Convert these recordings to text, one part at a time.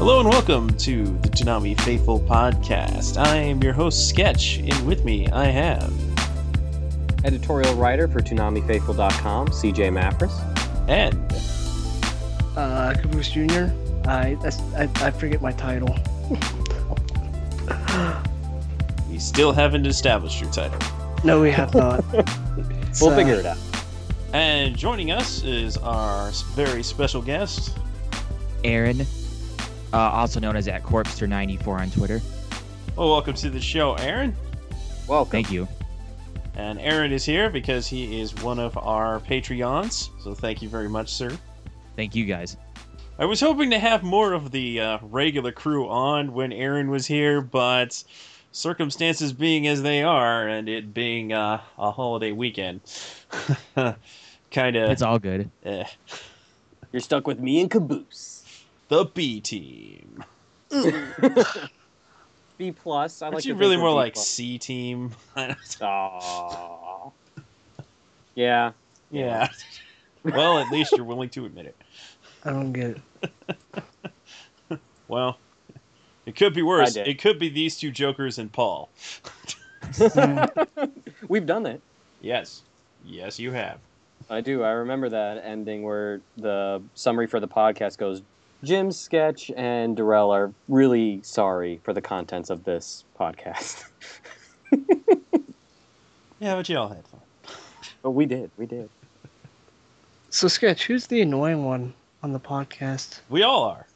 Hello and welcome to the Toonami Faithful Podcast. I am your host, Sketch, and with me I have... editorial writer for ToonamiFaithful.com, CJ Mappris. And... Caboose Jr. I forget my title. We still haven't established your title. No, we have not. We'll figure it out. And joining us is our very special guest... Aaron. Also known as @Corpster94 on Twitter. Well, welcome to the show, Aaron. Welcome. Thank you. And Aaron is here because he is one of our Patreons, so thank you very much, sir. Thank you, guys. I was hoping to have more of the regular crew on when Aaron was here, but circumstances being as they are, and it being a holiday weekend, kind of... It's all good. You're stuck with me and Caboose. The B team. B plus. Aren't you really more like C team? Aww. Yeah. Yeah. Well, at least you're willing to admit it. I don't get it. Well, it could be worse. It could be these two jokers and Paul. We've done that. Yes. Yes, you have. I do. I remember that ending where the summary for the podcast goes... Jim, Sketch, and Darrell are really sorry for the contents of this podcast. Yeah, but you all had fun. But we did. So, Sketch, who's the annoying one on the podcast? We all are.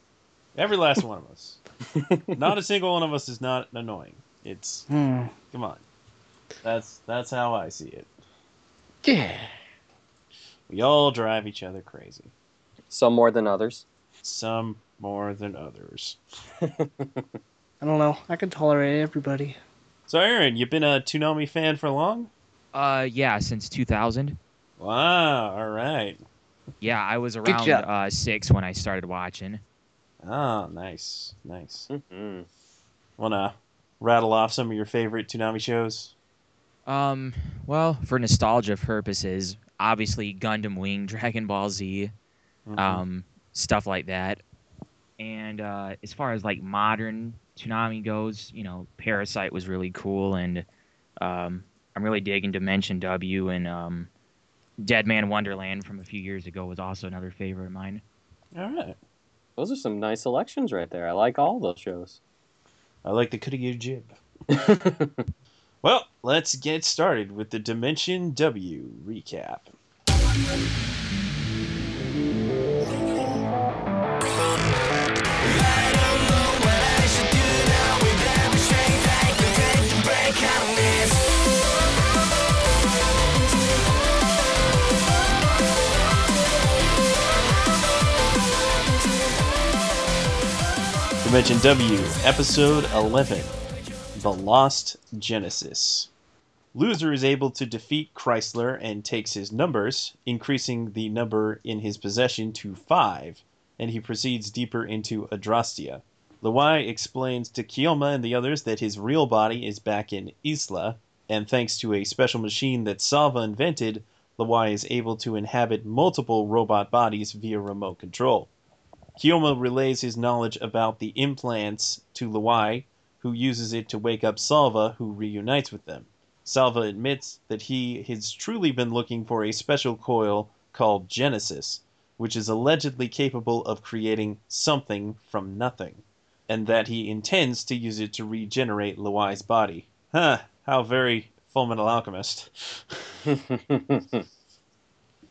Every last one of us. Not a single one of us is not annoying. It's... Come on. That's how I see it. Yeah. We all drive each other crazy. Some more than others. Some more than others. I don't know. I can tolerate everybody. So, Aaron, you've been a Toonami fan for long? Yeah, since 2000. Wow, all right. Yeah, I was around 6 when I started watching. Oh, nice, nice. Mm-hmm. Want to rattle off some of your favorite Toonami shows? Well, for nostalgia purposes, obviously Gundam Wing, Dragon Ball Z, mm-hmm. Stuff like that. And as far as like modern Toonami goes, you know, Parasite was really cool, and I'm really digging Dimension W, and Dead Man Wonderland from a few years ago was also another favorite of mine. All right. Those are some nice selections right there. I like all those shows. I like the Kuryu Jib. Well, let's get started with the Dimension W recap. Dimension W, Episode 11, The Lost Genesis. Loser is able to defeat Chrysler and takes his numbers, increasing the number in his possession to 5, and he proceeds deeper into Adrastia. Luai explains to Kioma and the others that his real body is back in Isla, and thanks to a special machine that Salva invented, Luai is able to inhabit multiple robot bodies via remote control. Kioma relays his knowledge about the implants to Luai, who uses it to wake up Salva, who reunites with them. Salva admits that he has truly been looking for a special coil called Genesis, which is allegedly capable of creating something from nothing, and that he intends to use it to regenerate Luai's body. Huh, how very Fullmetal Alchemist.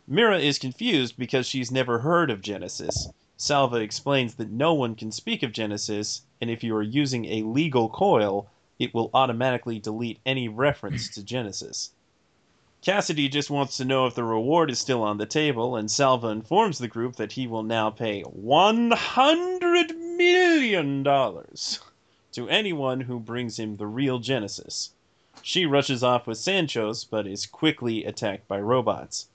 Mira is confused because she's never heard of Genesis. Salva explains that no one can speak of Genesis, and if you are using a legal coil, it will automatically delete any reference to Genesis. Cassidy just wants to know if the reward is still on the table, and Salva informs the group that he will now pay $100 million to anyone who brings him the real Genesis. She rushes off with Sancho's, but is quickly attacked by robots.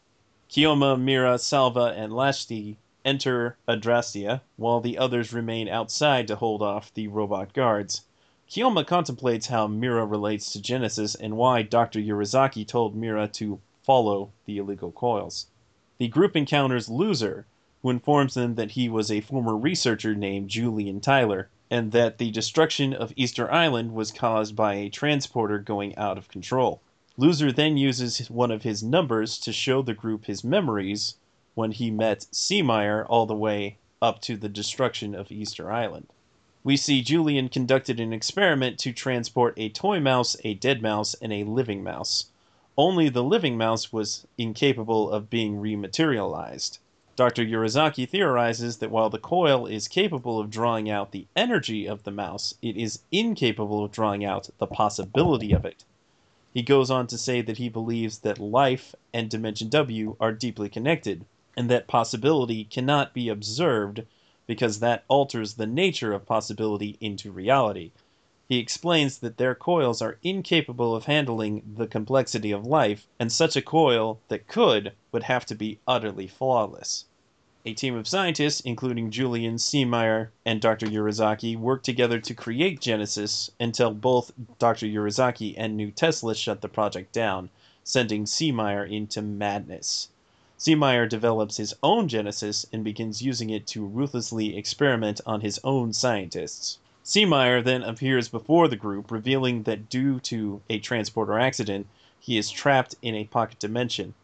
Kioma, Mira, Salva, and Lashti enter Adrastia, while the others remain outside to hold off the robot guards. Kioma contemplates how Mira relates to Genesis and why Dr. Yurizaki told Mira to follow the illegal coils. The group encounters Loser, who informs them that he was a former researcher named Julian Tyler, and that the destruction of Easter Island was caused by a transporter going out of control. Loser then uses one of his numbers to show the group his memories when he met Seameyer all the way up to the destruction of Easter Island. We see Julian conducted an experiment to transport a toy mouse, a dead mouse, and a living mouse. Only the living mouse was incapable of being rematerialized. Dr. Yurizaki theorizes that while the coil is capable of drawing out the energy of the mouse, it is incapable of drawing out the possibility of it. He goes on to say that he believes that life and Dimension W are deeply connected, and that possibility cannot be observed because that alters the nature of possibility into reality. He explains that their coils are incapable of handling the complexity of life, and such a coil that could would have to be utterly flawless. A team of scientists, including Julian, Seameyer, and Dr. Yurizaki, work together to create Genesis until both Dr. Yurizaki and New Tesla shut the project down, sending Seameyer into madness. Seameyer develops his own Genesis and begins using it to ruthlessly experiment on his own scientists. Seameyer then appears before the group, revealing that due to a transporter accident, he is trapped in a pocket dimension,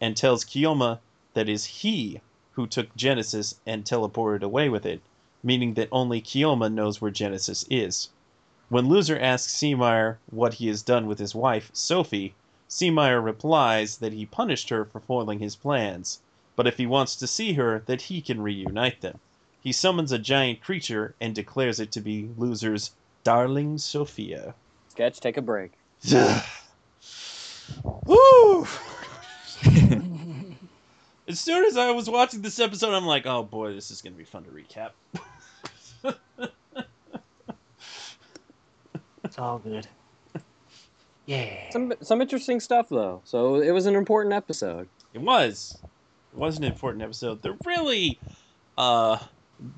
and tells Kioma that is he who took Genesis and teleported away with it, meaning that only Kioma knows where Genesis is. When Loser asks Seameyer what he has done with his wife, Sophie, Seameyer replies that he punished her for foiling his plans, but if he wants to see her, that he can reunite them. He summons a giant creature and declares it to be Loser's darling Sophia. Sketch, take a break. Woo! As soon as I was watching this episode, I'm like, oh boy, this is going to be fun to recap. It's all good. Yeah. Some interesting stuff, though. So it was an important episode. It was. It was an important episode. They're really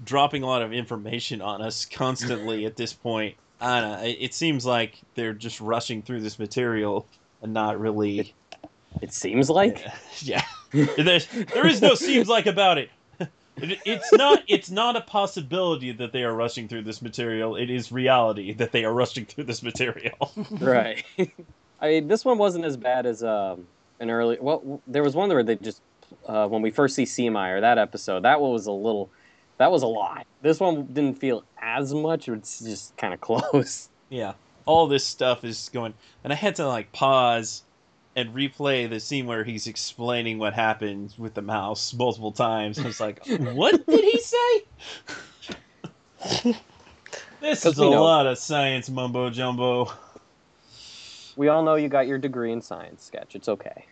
dropping a lot of information on us constantly at this point. I don't know. It seems like they're just rushing through this material and not really... It seems like? Yeah. There is no seems like about it. It's not a possibility that they are rushing through this material. It is reality that they are rushing through this material. Right. I mean, this one wasn't as bad as an early... Well, there was one where they just... when we first see Seameyer, that episode, that one was a little... That was a lot. This one didn't feel as much. It's just kind of close. Yeah. All this stuff is going... And I had to, like, pause and replay the scene where he's explaining what happened with the mouse multiple times. I was like, what did he say? This is a lot of science mumbo jumbo. We all know you got your degree in science, Sketch. It's okay.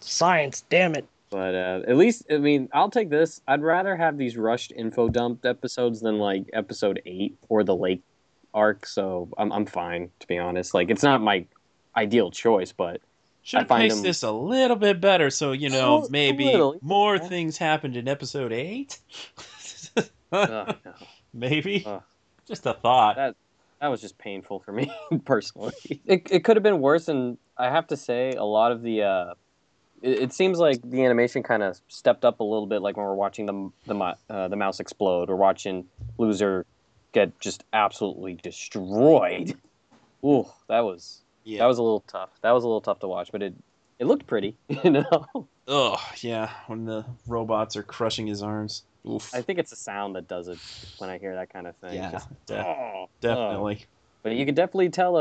Science, damn it. But at least, I mean, I'll take this. I'd rather have these rushed info dumped episodes than like episode 8 or the lake arc. So I'm fine, to be honest. Like, it's not my ideal choice, but should have paced this a little bit better, so you know, maybe more things happened in episode 8. No. Maybe just a thought. That was just painful for me personally. It could have been worse, and I have to say, a lot of the it seems like the animation kind of stepped up a little bit. Like when we're watching the mouse explode, or watching Loser get just absolutely destroyed. Ooh, that was. Yeah. That was a little tough. That was a little tough to watch, but it looked pretty, you know? Oh, yeah, when the robots are crushing his arms. Oof. I think it's the sound that does it when I hear that kind of thing. Yeah, just, definitely. But you can definitely tell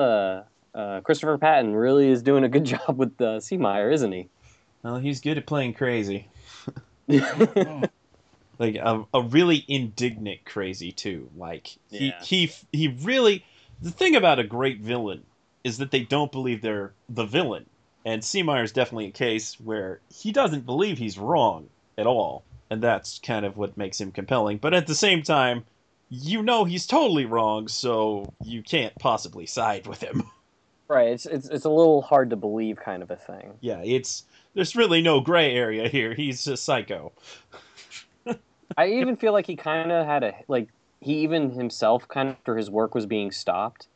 Christopher Patton really is doing a good job with Seameyer, isn't he? Well, he's good at playing crazy. Like, a really indignant crazy, too. Like, he really... The thing about a great villain is that they don't believe they're the villain. And Seameyer is definitely a case where he doesn't believe he's wrong at all. And that's kind of what makes him compelling. But at the same time, you know he's totally wrong, so you can't possibly side with him. Right, it's a little hard to believe kind of a thing. Yeah, there's really no gray area here. He's a psycho. I even feel like he kind of had he even himself kind of after his work was being stopped.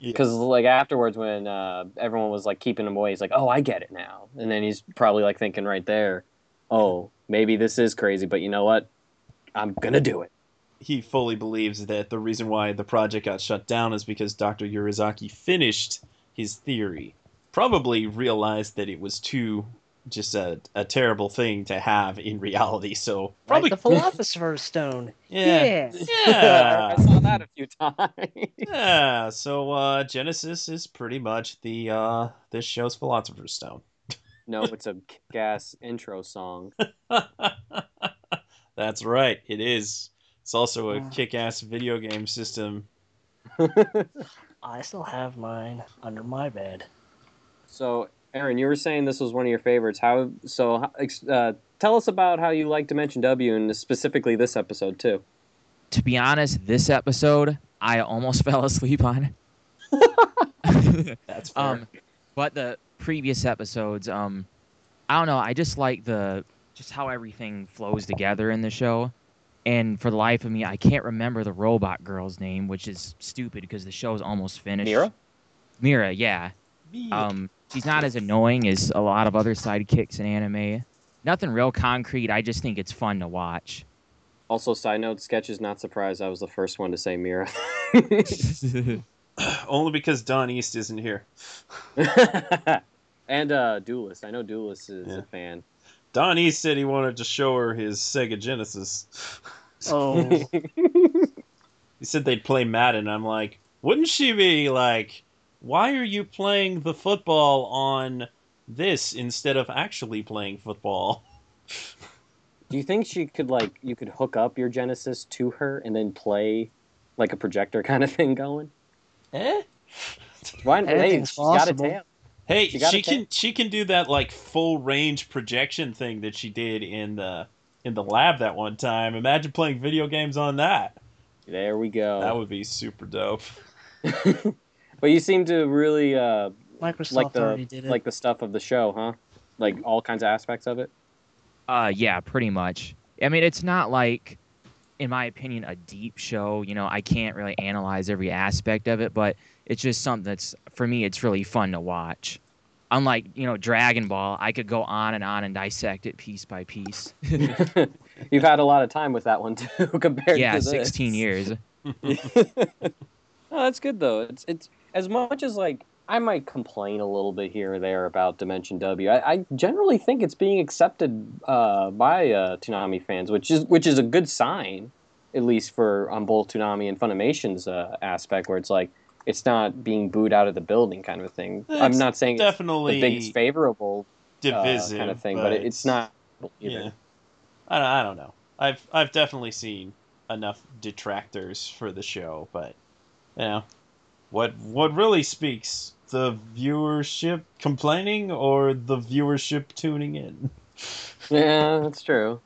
Because, afterwards when everyone was, keeping him away, he's like, oh, I get it now. And then he's probably, thinking right there, oh, maybe this is crazy, but you know what? I'm going to do it. He fully believes that the reason why the project got shut down is because Dr. Yurizaki finished his theory. Probably realized that it was too... just a terrible thing to have in reality, so... probably like the Philosopher's Stone. Yeah. I saw that a few times. Yeah, so Genesis is pretty much the this show's Philosopher's Stone. No, it's a kick-ass intro song. That's right, it is. It's also a kick-ass video game system. I still have mine under my bed. So... Aaron, you were saying this was one of your favorites. Tell us about how you like Dimension W, and specifically this episode, too. To be honest, this episode, I almost fell asleep on. That's fair. But the previous episodes, I don't know, I just like just how everything flows together in the show. And for the life of me, I can't remember the robot girl's name, which is stupid because the show's almost finished. Mira, yeah. She's not as annoying as a lot of other sidekicks in anime. Nothing real concrete. I just think it's fun to watch. Also, side note, Sketch is not surprised I was the first one to say Mira. Only because Don East isn't here. And Duelist. I know Duelist is a fan. Don East said he wanted to show her his Sega Genesis. Oh. He said they'd play Madden. I'm like, wouldn't she be like... why are you playing the football on this instead of actually playing football? Do you think she could, you could hook up your Genesis to her and then play, a projector kind of thing going? Why? Hey, she got a tail. Hey, she can do that, full range projection thing that she did in the lab that one time. Imagine playing video games on that. There we go. That would be super dope. But you seem to really the stuff of the show, huh? All kinds of aspects of it? Yeah, pretty much. I mean, it's not in my opinion, a deep show. You know, I can't really analyze every aspect of it, but it's just something that's, for me, it's really fun to watch. Unlike, Dragon Ball, I could go on and dissect it piece by piece. You've had a lot of time with that one, too, compared to this. Yeah, 16 years. No, that's good, though. It's as much as, I might complain a little bit here or there about Dimension W, I generally think it's being accepted by Toonami fans, which is a good sign, at least on both Toonami and Funimation's aspect, where it's not being booed out of the building kind of a thing. I'm not saying definitely it's the biggest favorable divisive, kind of thing, but it's not either. Yeah. I don't know. I've definitely seen enough detractors for the show, but... yeah, what really speaks, the viewership complaining or the viewership tuning in? Yeah, that's true.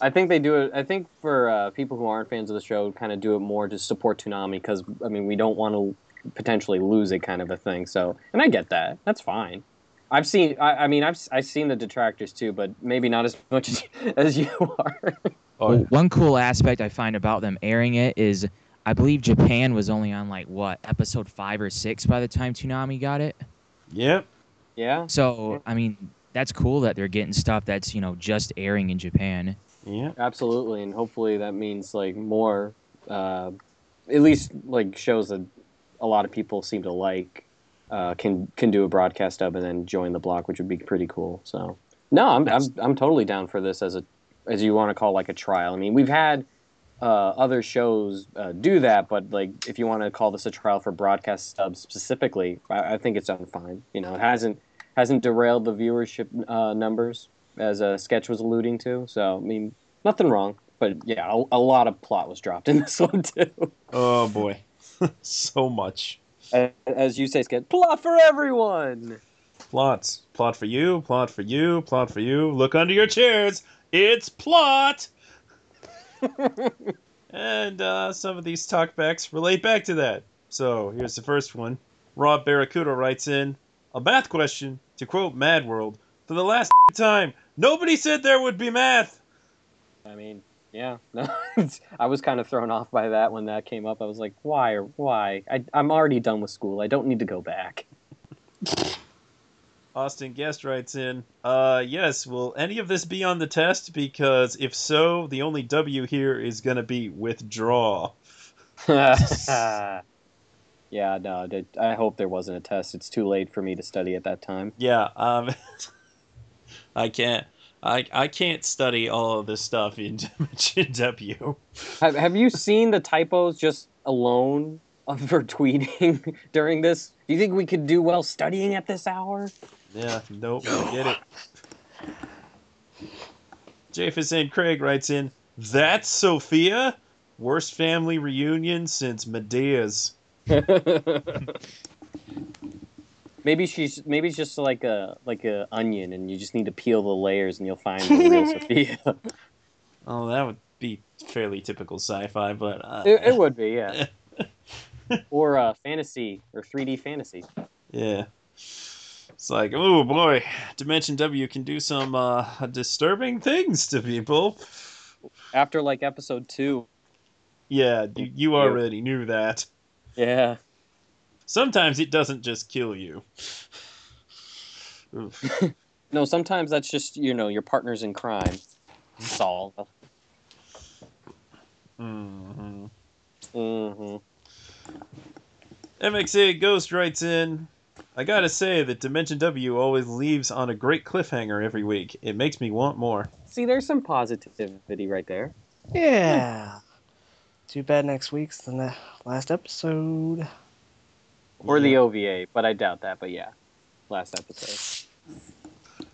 I think they do it. I think for people who aren't fans of the show, kind of do it more to support Toonami because we don't want to potentially lose it, kind of a thing. So, and I get that. That's fine. I've seen. I've seen the detractors too, but maybe not as much as you are. Well, one cool aspect I find about them airing it is. I believe Japan was only on, episode 5 or 6 by the time Toonami got it. Yep. Yeah. So, that's cool that they're getting stuff that's, just airing in Japan. Yeah. Absolutely, and hopefully that means, more, at least, shows that a lot of people seem to can do a broadcast of and then join the block, which would be pretty cool. So, no, I'm totally down for this as you want to call, a trial. We've had... other shows do that, but if you want to call this a trial for broadcast subs specifically, I think it's done fine. It hasn't derailed the viewership numbers as Sketch was alluding to. So nothing wrong. But yeah, a lot of plot was dropped in this one too. Oh boy, so much. As you say, Skid, plot for everyone! Plots. Plot for you, plot for you, plot for you. Look under your chairs. It's plot! And some of these talkbacks relate back to that. So here's the first one. Rob Barracuda writes in, a math question, to quote Mad World, for the last time, nobody said there would be math! I mean, yeah. No, I was kind of thrown off by that when that came up. I was like, why? Or why? I'm already done with school. I don't need to go back. Austin Guest writes in, yes, will any of this be on the test? Because if so, the only W here is going to be withdraw. Yeah, no, I hope there wasn't a test. It's too late for me to study at that time. Yeah, I can't study all of this stuff in Dimension W. Have you seen the typos just alone for tweeting during this? Do you think we could do well studying at this hour? Yeah, nope, I get it. Jefferson Craig writes in, that's Sophia? Worst family reunion since Medea's. Maybe it's just like a onion, and you just need to peel the layers, and you'll find the real Sophia. Oh, that would be fairly typical sci-fi, but it would be, yeah. Or fantasy, or 3D fantasy. Yeah, it's like, oh boy, Dimension W can do some disturbing things to people. After like episode 2. Yeah, you already knew that. Yeah. Sometimes it doesn't just kill you. No, sometimes that's just, your partners in crime. Salva. Mm-hmm. Mm-hmm. MXA Ghost writes in, I gotta say that Dimension W always leaves on a great cliffhanger every week. It makes me want more. See, there's some positivity right there. Yeah. Too bad next week's the last episode. Or the OVA, but I doubt that, but yeah. Last episode.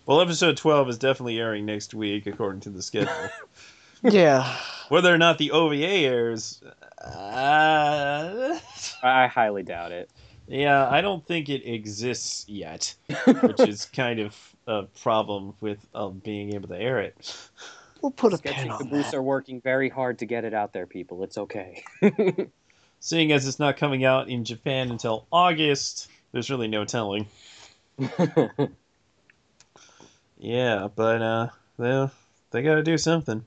Well, episode 12 is definitely airing next week, according to the schedule. Yeah. Whether or not the OVA airs... I highly doubt it. Yeah, I don't think it exists yet, which is kind of a problem with being able to air it. We'll put a pen on that. Are working very hard to get it out there, people. It's okay. Seeing as it's not coming out in Japan until August, there's really no telling. Yeah, but well, they got to do something.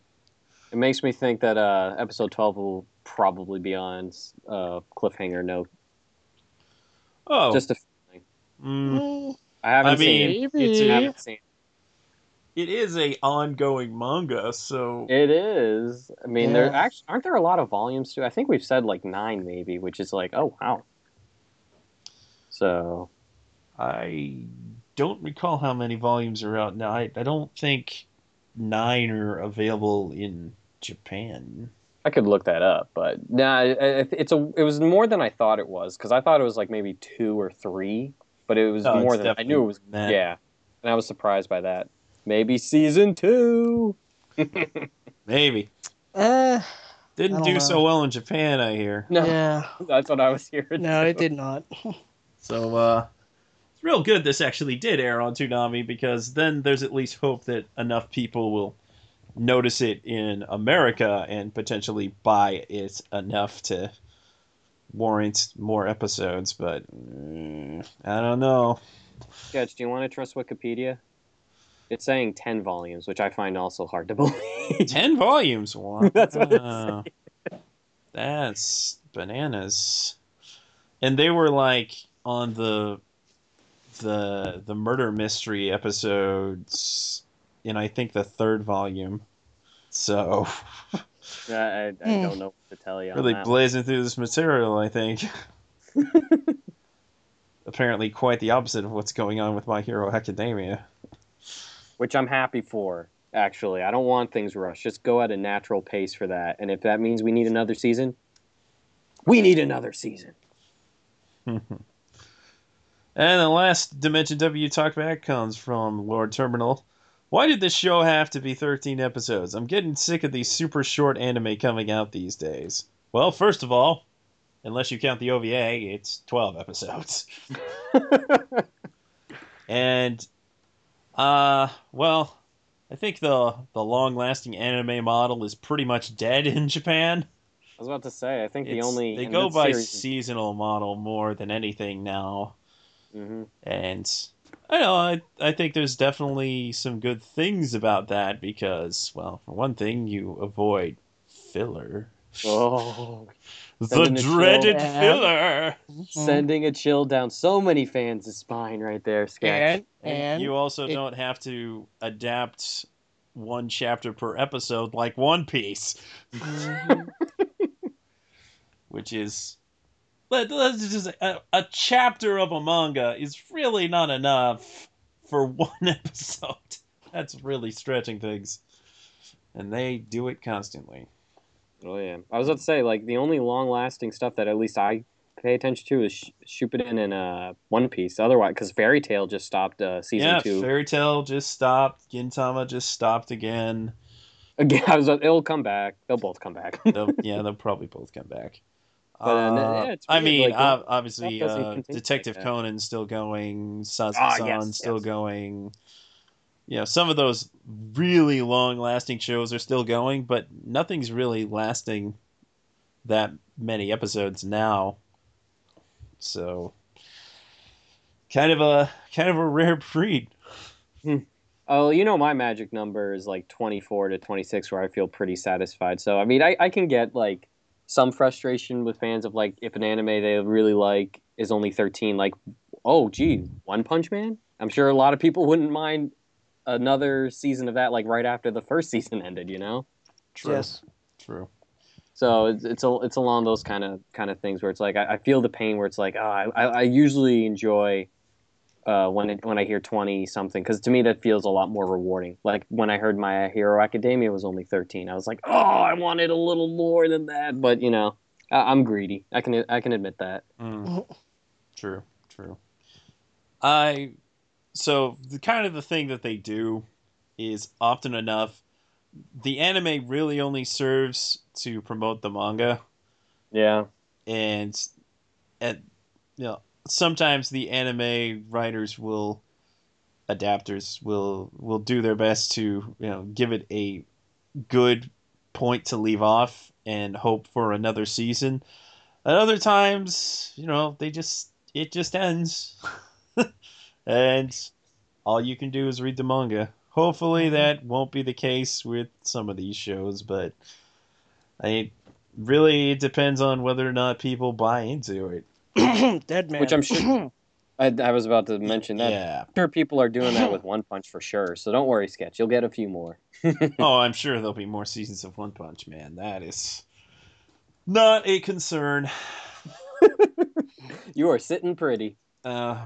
It makes me think that episode 12 will probably be on cliffhanger note. Oh, just a feeling. I haven't seen it. It is a ongoing manga, so... It is. I mean, There actually, aren't there a lot of volumes, too? I think we've said, 9, maybe, which is oh, wow. So... I don't recall how many volumes are out now. I don't think 9 are available in Japan. I could look that up, but... Nah, it was more than I thought it was, because I thought it was, maybe 2 or 3, but it was more than... I knew it was... That. Yeah, and I was surprised by that. Maybe season 2. Maybe. Didn't do so well in Japan, I hear. No, yeah. That's what I was hearing. No, it did not. So it's real good this actually did air on Toonami, because then there's at least hope that enough people will notice it in America and potentially buy it enough to warrant more episodes. But I don't know. Sketch, do you want to trust Wikipedia? It's saying 10 volumes, which I find also hard to believe. 10 volumes? Wow. That's what it's saying. That's bananas. And they were on the murder mystery episodes in, I think, the 3rd volume. So I don't know what to tell you. Really on that blazing one. Through this material, I think. Apparently, quite the opposite of what's going on with My Hero Academia. Which I'm happy for, actually. I don't want things rushed. Just go at a natural pace for that. And if that means we need another season, we need another season. And the last Dimension W talkback comes from Lord Terminal. Why did this show have to be 13 episodes? I'm getting sick of these super short anime coming out these days. Well, first of all, Unless you count the OVA, it's 12 episodes. And, well, I think the long-lasting anime model is pretty much dead in Japan. I was about to say, I think the only... They go by seasonal model more than anything now. Mm-hmm. And, I know, I think there's definitely some good things about that because, well, for one thing, you avoid filler. Oh... The dreaded filler. Sending a chill down so many fans' spine right there, Sketch. And you also don't have to adapt one chapter per episode like One Piece. Which is... Let's just a chapter of a manga is really not enough for one episode. That's really stretching things. And they do it constantly. Oh, yeah. I was about to say, like, the only long-lasting stuff that at least I pay attention to is Shippuden and One Piece. Otherwise, because Fairy Tail just stopped season 2. Yeah, Fairy Tail just stopped. Gintama just stopped again. It'll come back. They'll both come back. They'll probably both come back. But, yeah, it's weird. I mean, like, obviously, Detective Conan's still going. Sazae-san still going. Yeah, some of those really long-lasting shows are still going, but nothing's really lasting that many episodes now. So, kind of a rare breed. Oh, you know, my magic number is like 24 to 26, where I feel pretty satisfied. So, I mean, I can get like some frustration with fans of like if an anime they really like is only 13. Like, oh, gee, One Punch Man. I'm sure a lot of people wouldn't mind another season of that, like right after the first season ended, you know. True. Yes. True. So it's along those kind of things where it's like I feel the pain where it's like I usually enjoy when I hear 20 something because to me that feels a lot more rewarding. Like when I heard My Hero Academia was only 13, I was like, oh, I wanted a little more than that. But you know, I'm greedy. I can admit that. Mm. True. True. So the kind of the thing that they do is often enough, the anime really only serves to promote the manga. Yeah. And you know, sometimes the anime writers will do their best to, you know, give it a good point to leave off and hope for another season. At other times, you know, it just ends. And all you can do is read the manga. Hopefully that won't be the case with some of these shows, but it really depends on whether or not people buy into it. Dead man. Which I'm sure... I was about to mention that. Yeah. I'm sure people are doing that with One Punch for sure, so don't worry, Sketch. You'll get a few more. Oh, I'm sure there'll be more seasons of One Punch Man. That is not a concern. You are sitting pretty.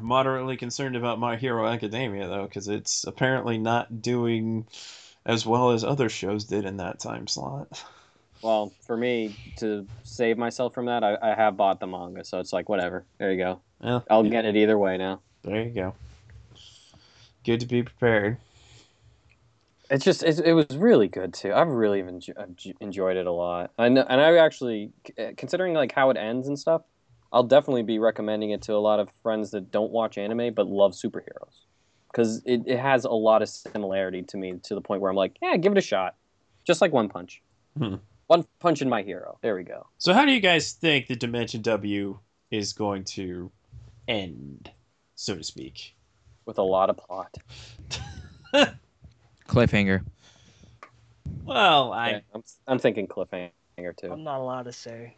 Moderately concerned about My Hero Academia, though, because it's apparently not doing as well as other shows did in that time slot. Well, for me, to save myself from that, I have bought the manga, so it's like, whatever. There you go. Yeah, I'll get it either way now. There you go. Good to be prepared. It's just, it was really good, too. I've really enjoyed it a lot. And I actually, considering like how it ends and stuff, I'll definitely be recommending it to a lot of friends that don't watch anime but love superheroes. Because it has a lot of similarity to me to the point where I'm like, yeah, give it a shot. Just like One Punch. One Punch in My Hero. There we go. So how do you guys think the Dimension W is going to end, so to speak? With a lot of plot. Cliffhanger. Well, I'm thinking cliffhanger too. I'm not allowed to say.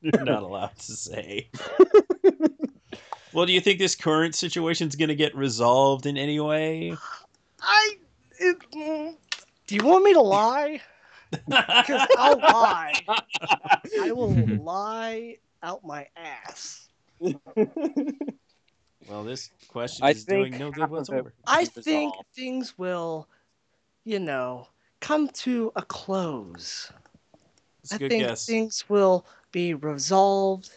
You're not allowed to say. Well, do you think this current situation's going to get resolved in any way? Do you want me to lie? Because I'll lie. I will lie out my ass. Well, this question is doing no good whatsoever. I think things will, you know, come to a close. I think things will be resolved,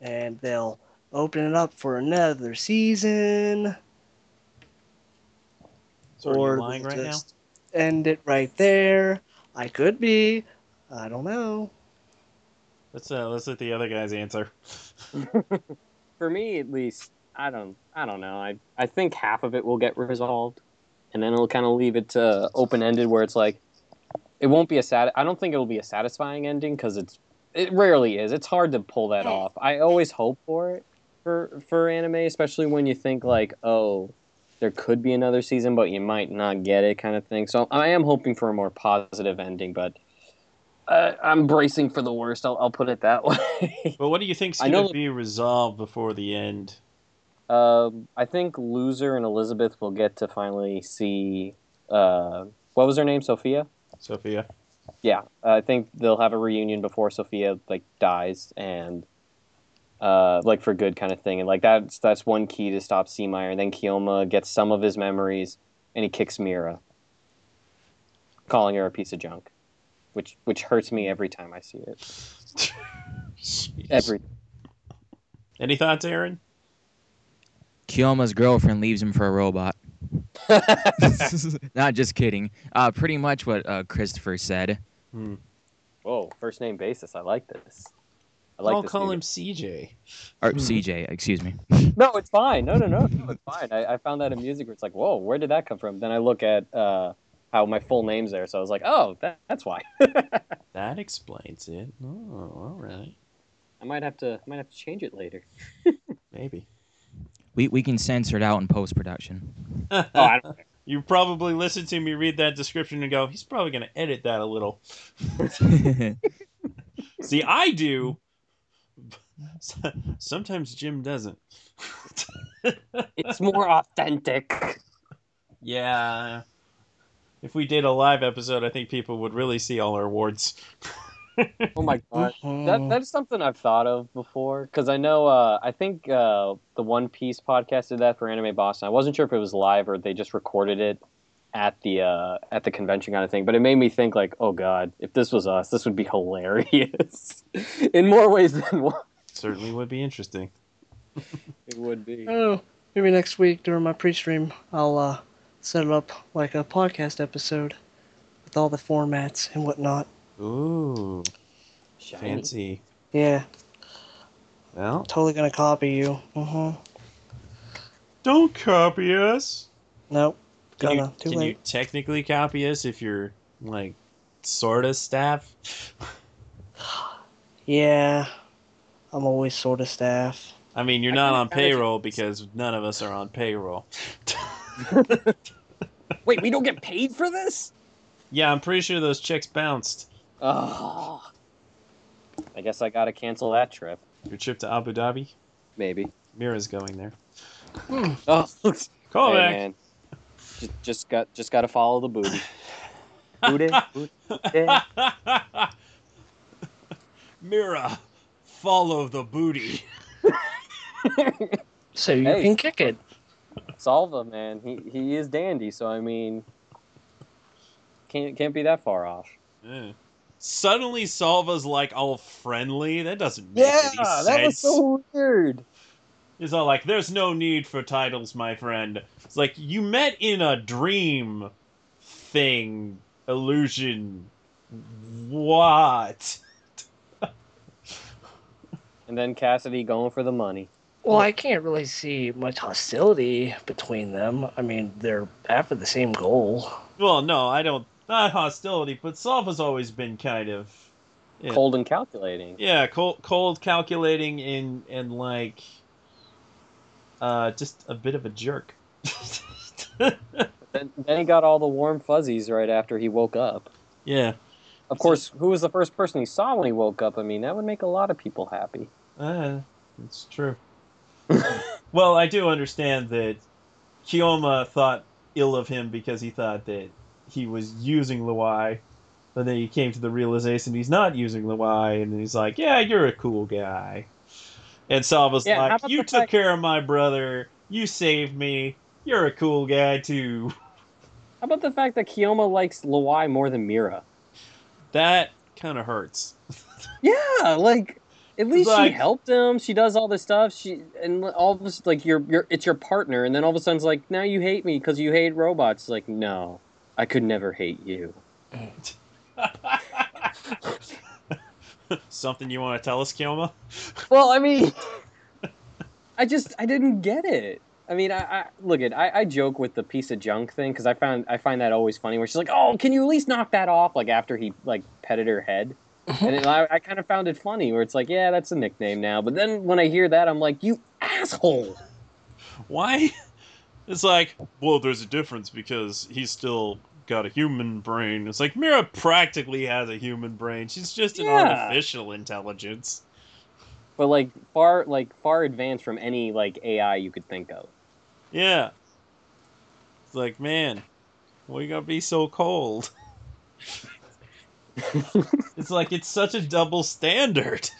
and they'll open it up for another season. So or are you lying right now? End it right there. I could be. I don't know. Let's let the other guys answer. For me, at least, I don't know. I think half of it will get resolved, and then it'll kind of leave it to open-ended, where it's like, it won't be I don't think it'll be a satisfying ending, because it rarely is. It's hard to pull that off. I always hope for it for anime, especially when you think like, oh, there could be another season, but you might not get it, kind of thing. So I am hoping for a more positive ending, but I'm bracing for the worst. I'll put it that way. But what do you think's going to be resolved before the end? I think Loser and Elizabeth will get to finally see. What was her name? Sophia. Yeah, I think they'll have a reunion before Sophia dies and. For good kind of thing. And that's one key to stop Seameyer. Then Kioma gets some of his memories and he kicks Mira, calling her a piece of junk, which hurts me every time I see it. Any thoughts, Aaron? Kioma's girlfriend leaves him for a robot. Not just kidding. Pretty much what Christopher said. Whoa, first name basis. I like this. I'll call him CJ. Or CJ, excuse me. No, it's fine. No, it's fine. I found that in music where it's like, whoa, where did that come from? Then I look at how my full name's there, so I was like, oh, that's why. That explains it. Oh, all right. I might have to change it later. Maybe. We can censor it out in post-production. Oh, I don't care. You probably listen to me read that description and go, he's probably going to edit that a little. See, I do. Sometimes Jim doesn't. It's more authentic. Yeah. If we did a live episode, I think people would really see all our awards. Oh my god. That's something I've thought of before. Because I know, I think the One Piece podcast did that for Anime Boston. I wasn't sure if it was live or they just recorded it at the convention kind of thing, but it made me think like, oh god, if this was us, this would be hilarious in more ways than one. Certainly would be interesting. It would be. Oh, maybe next week during my pre-stream, I'll set it up like a podcast episode with all the formats and whatnot. Ooh, shiny. Fancy. Yeah. Well, I'm totally gonna copy you. Don't copy us. Nope. Can you technically copy us if you're, sort of staff? Yeah, I'm always sort of staff. I mean, you're not on payroll because none of us are on payroll. Wait, we don't get paid for this? Yeah, I'm pretty sure those checks bounced. Oh, I guess I gotta cancel that trip. Your trip to Abu Dhabi? Maybe. Mira's going there. Oh, call back. Man. Just got to follow the booty. Booty. Mira, follow the booty. So you can kick it. Salva, man, he is dandy. So I mean, can't be that far off. Yeah. Suddenly, Salva's like all friendly. That doesn't make any sense. Yeah, that was so weird. He's all like, there's no need for titles, my friend. It's like, you met in a dream thing, illusion. What? And then Cassidy going for the money. Well, I can't really see much hostility between them. I mean, they're after the same goal. Well, no, I don't. Not hostility, but Salva's always been kind of... Yeah. Cold and calculating. Yeah, cold calculating and just a bit of a jerk. then he got all the warm fuzzies right after he woke up. Yeah. Of course, who was the first person he saw when he woke up? I mean, that would make a lot of people happy. It's true. Well, I do understand that Kioma thought ill of him because he thought that he was using Luai, but then he came to the realization he's not using Luai, and he's like, yeah, you're a cool guy. And Salva's like, you took care of my brother, you saved me, you're a cool guy too. How about the fact that Kioma likes Luai more than Mira? That kind of hurts. Yeah, at least she helped him, she does all this stuff, and all of a sudden, it's your partner, and then all of a sudden it's like, now you hate me because you hate robots. It's like, no, I could never hate you. Something you want to tell us, Kioma? Well, I mean, I didn't get it. I mean, I joke with the piece of junk thing because I find that always funny. Where she's like, "Oh, can you at least knock that off?" Like after he petted her head, and it, I kind of found it funny. Where it's like, "Yeah, that's a nickname now." But then when I hear that, I'm like, "You asshole!" Why? It's like, well, there's a difference because he's still got a human brain. It's like Mira practically has a human brain. She's just an artificial intelligence. But far advanced from any AI you could think of. Yeah. It's like, man, why you gotta be so cold? It's like it's such a double standard.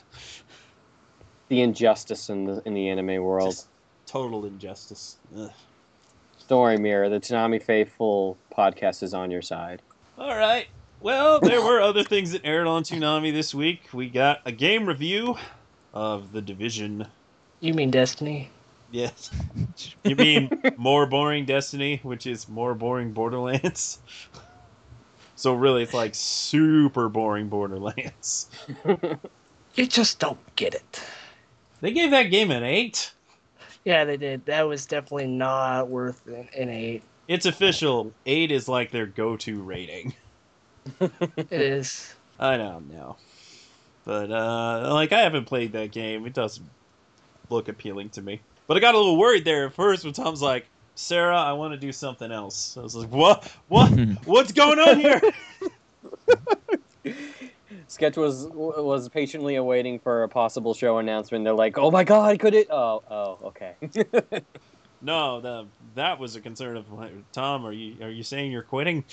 The injustice in the anime world. Just total injustice. Ugh. Story Mirror, the Toonami Faithful podcast is on your side. All right. Well, there were other things that aired on Toonami this week. We got a game review of The Division. You mean Destiny? Yes. You mean more boring Destiny, which is more boring Borderlands. So really, it's like super boring Borderlands. You just don't get it. They gave that game an 8. Yeah, they did. That was definitely not worth an 8. It's official. 8 is like their go-to rating. It is. I don't know. But, I haven't played that game. It doesn't look appealing to me. But I got a little worried there at first when Tom's like, Sarah, I want to do something else. I was like, what? What's going on here? Sketch was patiently awaiting for a possible show announcement. They're like, oh my god, could it? Oh, okay. No, that was a concern of mine. Tom, are you saying you're quitting?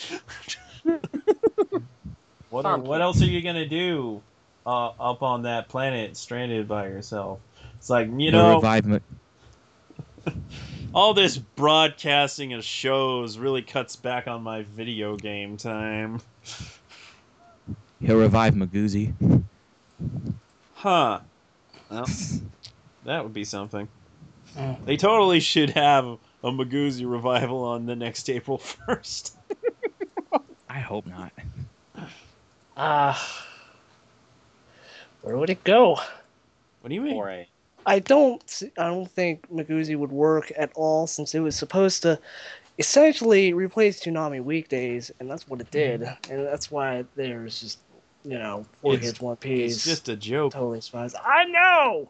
What else are you going to do up on that planet stranded by yourself? It's like, you know, all this broadcasting of shows really cuts back on my video game time. He'll revive Magoozy. Huh. Well, that would be something. They totally should have a Magoozy revival on the next April 1st. I hope not. Where would it go? What do you mean? Right. I don't think Magoozy would work at all since it was supposed to essentially replace Toonami weekdays, and that's what it did. And that's why there's just, you know, 4 kids, One Piece. It's just a joke. Totally spies. I know!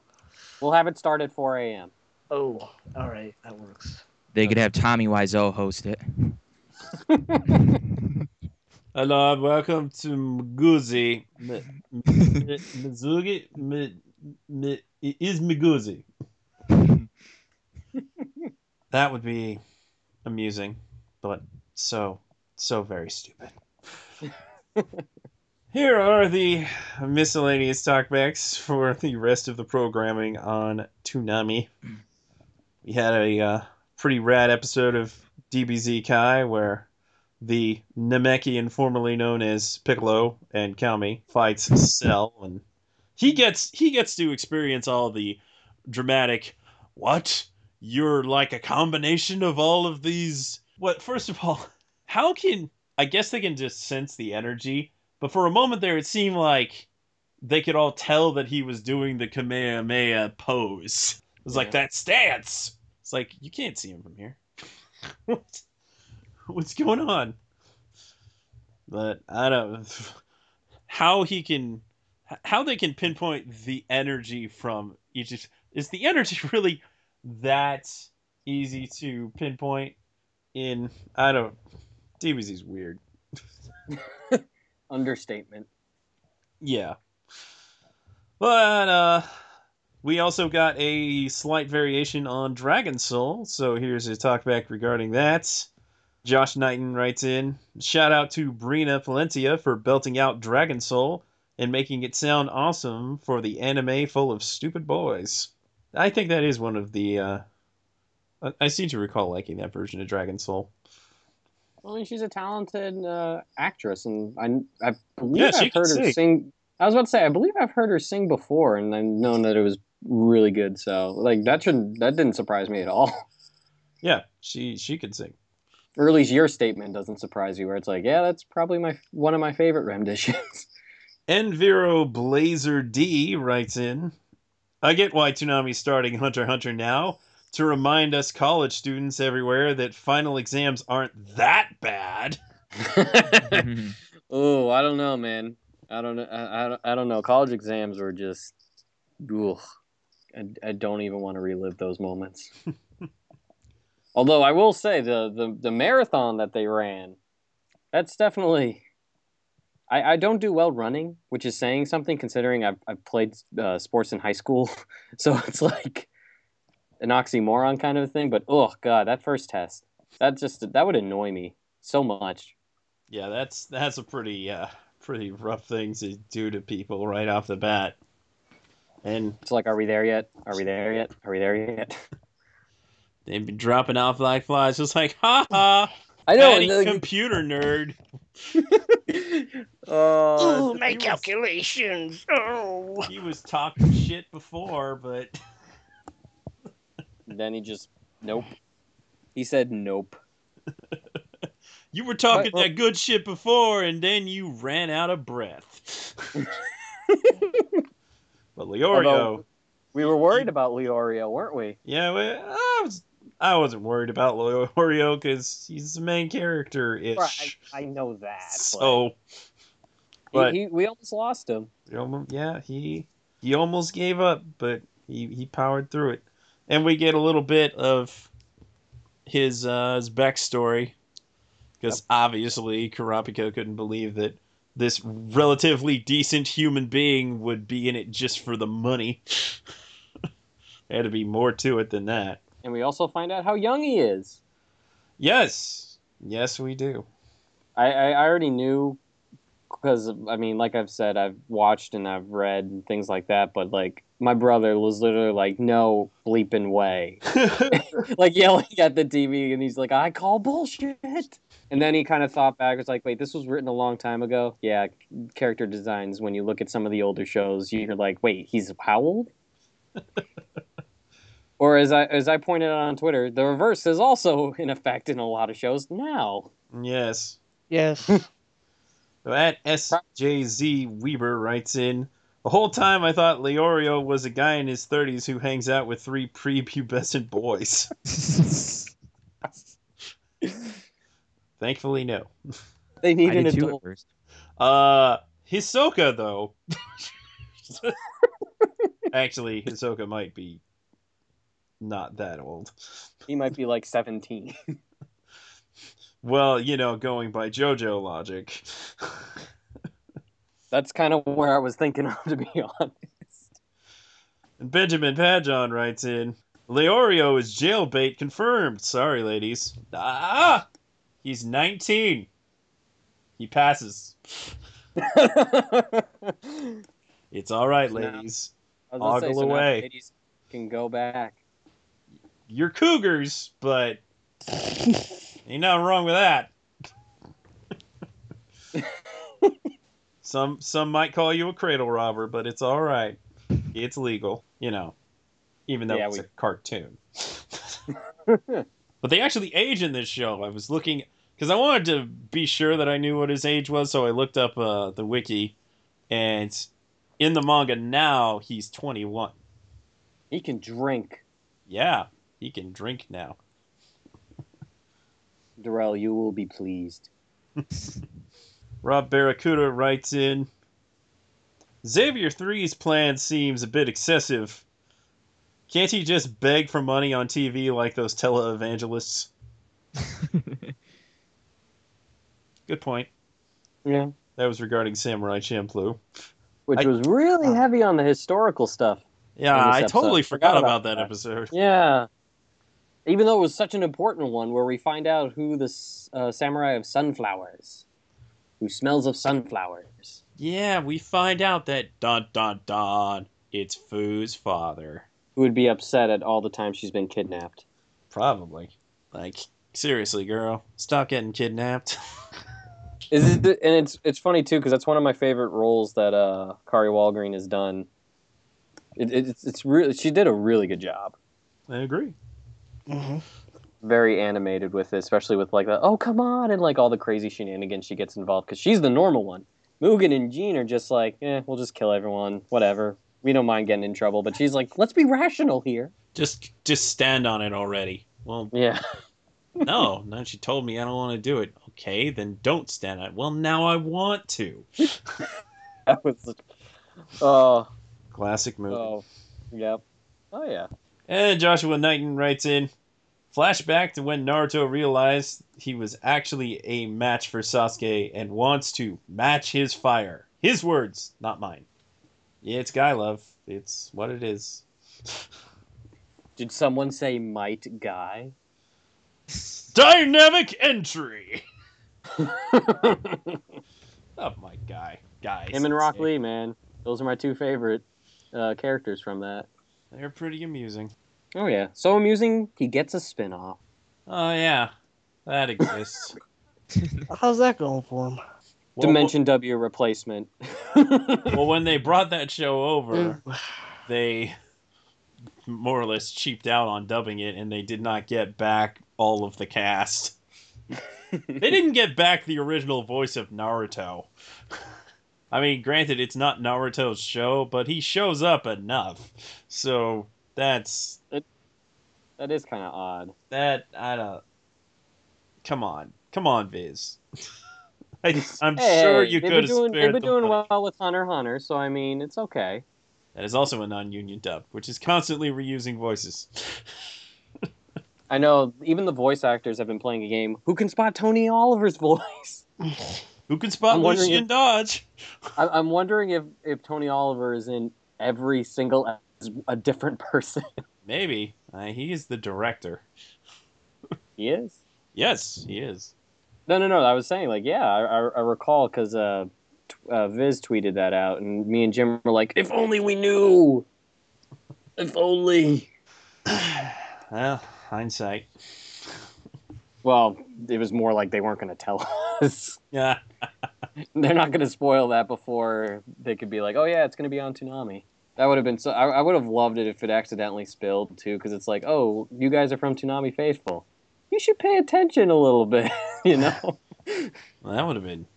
We'll have it start at 4 a.m. Oh, all right. That works. They could have Tommy Wiseau host it. Hello, welcome to Magoozy. Is Magoozy. That would be amusing, but so very stupid. Here are the miscellaneous talkbacks for the rest of the programming on Toonami. We had a pretty rad episode of DBZ Kai where the Namekian, formerly known as Piccolo, and Kami fights Cell, and he gets to experience all the dramatic. What? You're like a combination of all of these. What? First of all, I guess they can just sense the energy. But for a moment there, it seemed like they could all tell that he was doing the Kamehameha pose. It was like, that stance. It's like, you can't see him from here. What's going on? But I don't how they can pinpoint the energy from each. Is the energy really that easy to pinpoint in? DBZ's weird. Understatement. Yeah. But we also got a slight variation on Dragon Soul, so here's a talk back regarding that. Josh Knighton writes in, shout out to Brina Palencia for belting out Dragon Soul and making it sound awesome for the anime full of stupid boys. I think that is one of the... I seem to recall liking that version of Dragon Soul. Well, I mean, she's a talented actress, and I believe I've heard her sing. I was about to say, I believe I've heard her sing before, and I've known that it was really good. So, that didn't surprise me at all. Yeah, she could sing. Or at least your statement doesn't surprise you, where it's like, yeah, that's probably one of my favorite renditions. Enviro Blazer D writes in, I get why Toonami's starting Hunter x Hunter now, to remind us college students everywhere that final exams aren't that bad. Oh, I don't know, man. I don't know. College exams were just, ugh. I don't even want to relive those moments. Although I will say the marathon that they ran, that's definitely. I don't do well running, which is saying something considering I've played sports in high school, so it's like an oxymoron kind of thing. But oh god, that first test, that would annoy me so much. Yeah, that's a pretty rough thing to do to people right off the bat. And it's like, are we there yet? They've been dropping off like flies, just like, ha ha. I know, computer nerd. Oh, my calculations. Oh, he was talking shit before, but then he just nope. He said nope. You were talking that good shit before, and then you ran out of breath. But Leorio, although we were worried about Leorio, weren't we? Yeah, I wasn't worried about Leorio because he's the main character-ish. Right, I know that. So, but we almost lost him. He almost gave up, but he powered through it. And we get a little bit of his backstory because obviously Kurapika couldn't believe that this relatively decent human being would be in it just for the money. There had to be more to it than that. And we also find out how young he is. Yes. Yes, we do. I already knew because, I mean, like I've said, I've watched and I've read and things like that. But, like, my brother was literally like, no bleeping way. Like, yelling at the TV. And he's like, I call bullshit. And then he kind of thought back. It's like, wait, this was written a long time ago. Yeah, character designs. When you look at some of the older shows, you're like, wait, he's how old? Or as I pointed out on Twitter, the reverse is also in effect in a lot of shows now. Yes. Yes. So at SJZ Weber writes in, the whole time I thought Leorio was a guy in his 30s who hangs out with 3 prepubescent boys. Thankfully, no. They need an adult. First. Hisoka, though. Actually, Hisoka might be not that old. He might be like 17. Well, you know, going by JoJo logic. That's kind of where I was thinking of, to be honest. And Benjamin Padjon writes in, Leorio is jailbait confirmed. Sorry, ladies. Ah! He's 19. He passes. It's all right, ladies. No. Ogle away. Ladies can go back. You're cougars, but ain't nothing wrong with that. Some might call you a cradle robber, but it's all right. It's legal, you know, even though it's a cartoon. But they actually age in this show. I was looking because I wanted to be sure that I knew what his age was, so I looked up the wiki, and in the manga now he's 21. He can drink. Yeah, he can drink now. Darrell, you will be pleased. Rob Barracuda writes in, Xavier 3's plan seems a bit excessive. Can't he just beg for money on TV like those televangelists? Good point. Yeah. That was regarding Samurai Champloo. Which was really heavy on the historical stuff. Yeah, I totally forgot about that episode. Yeah. Even though it was such an important one where we find out who the samurai of sunflowers, who smells of sunflowers. Yeah, we find out that, dun-dun-dun, it's Fu's father. Who would be upset at all the time she's been kidnapped. Probably. Like, seriously, girl, stop getting kidnapped. And it's funny, too, because that's one of my favorite roles that Kari Walgreen has done. It's really, she did a really good job. I agree. Mm-hmm. Very animated with it, especially with like the, oh come on, and like all the crazy shenanigans she gets involved because she's the normal one. Mugen and Jean are just like, eh, we'll just kill everyone, whatever. We don't mind getting in trouble. But she's like, let's be rational here. Just stand on it already. Well, yeah. No, she told me I don't want to do it. Okay, then don't stand on it. Well, now I want to. That was such... Oh. Classic movie. Oh, yep. Oh, yeah. And Joshua Knighton writes in, flashback to when Naruto realized he was actually a match for Sasuke and wants to match his fire. His words, not mine. Yeah, it's guy love. It's what it is. Did someone say might guy? Dynamic entry! Oh, my guy. Guys. Him and Rock Lee, man. Those are my two favorite characters from that. They're pretty amusing. Oh, yeah. So amusing, he gets a spinoff. Oh, yeah. That exists. How's that going for him? Well, Dimension W replacement. Well, when they brought that show over, they more or less cheaped out on dubbing it, and they did not get back all of the cast. They didn't get back the original voice of Naruto. I mean, granted, it's not Naruto's show, but he shows up enough. So that's... That is kind of odd. Come on, Viz. They've been doing well with Hunter x Hunter, so I mean, it's okay. That is also a non-union dub, which is constantly reusing voices. I know, even the voice actors have been playing a game. Who can spot Tony Oliver's voice? Who can spot Lucian Dodge? I'm wondering if Tony Oliver is in every single a different person. Maybe. He is the director. He is? Yes, he is. No. I was saying, like, yeah, I recall because Viz tweeted that out, and me and Jim were like, if only we knew! If only! Well, hindsight. Well, it was more like they weren't going to tell us. Yeah. They're not going to spoil that before they could be like, oh, yeah, it's going to be on Toonami. That would have been so... I would have loved it if it accidentally spilled, too, because it's like, oh, you guys are from Toonami Faithful. You should pay attention a little bit, you know? Well, that would have been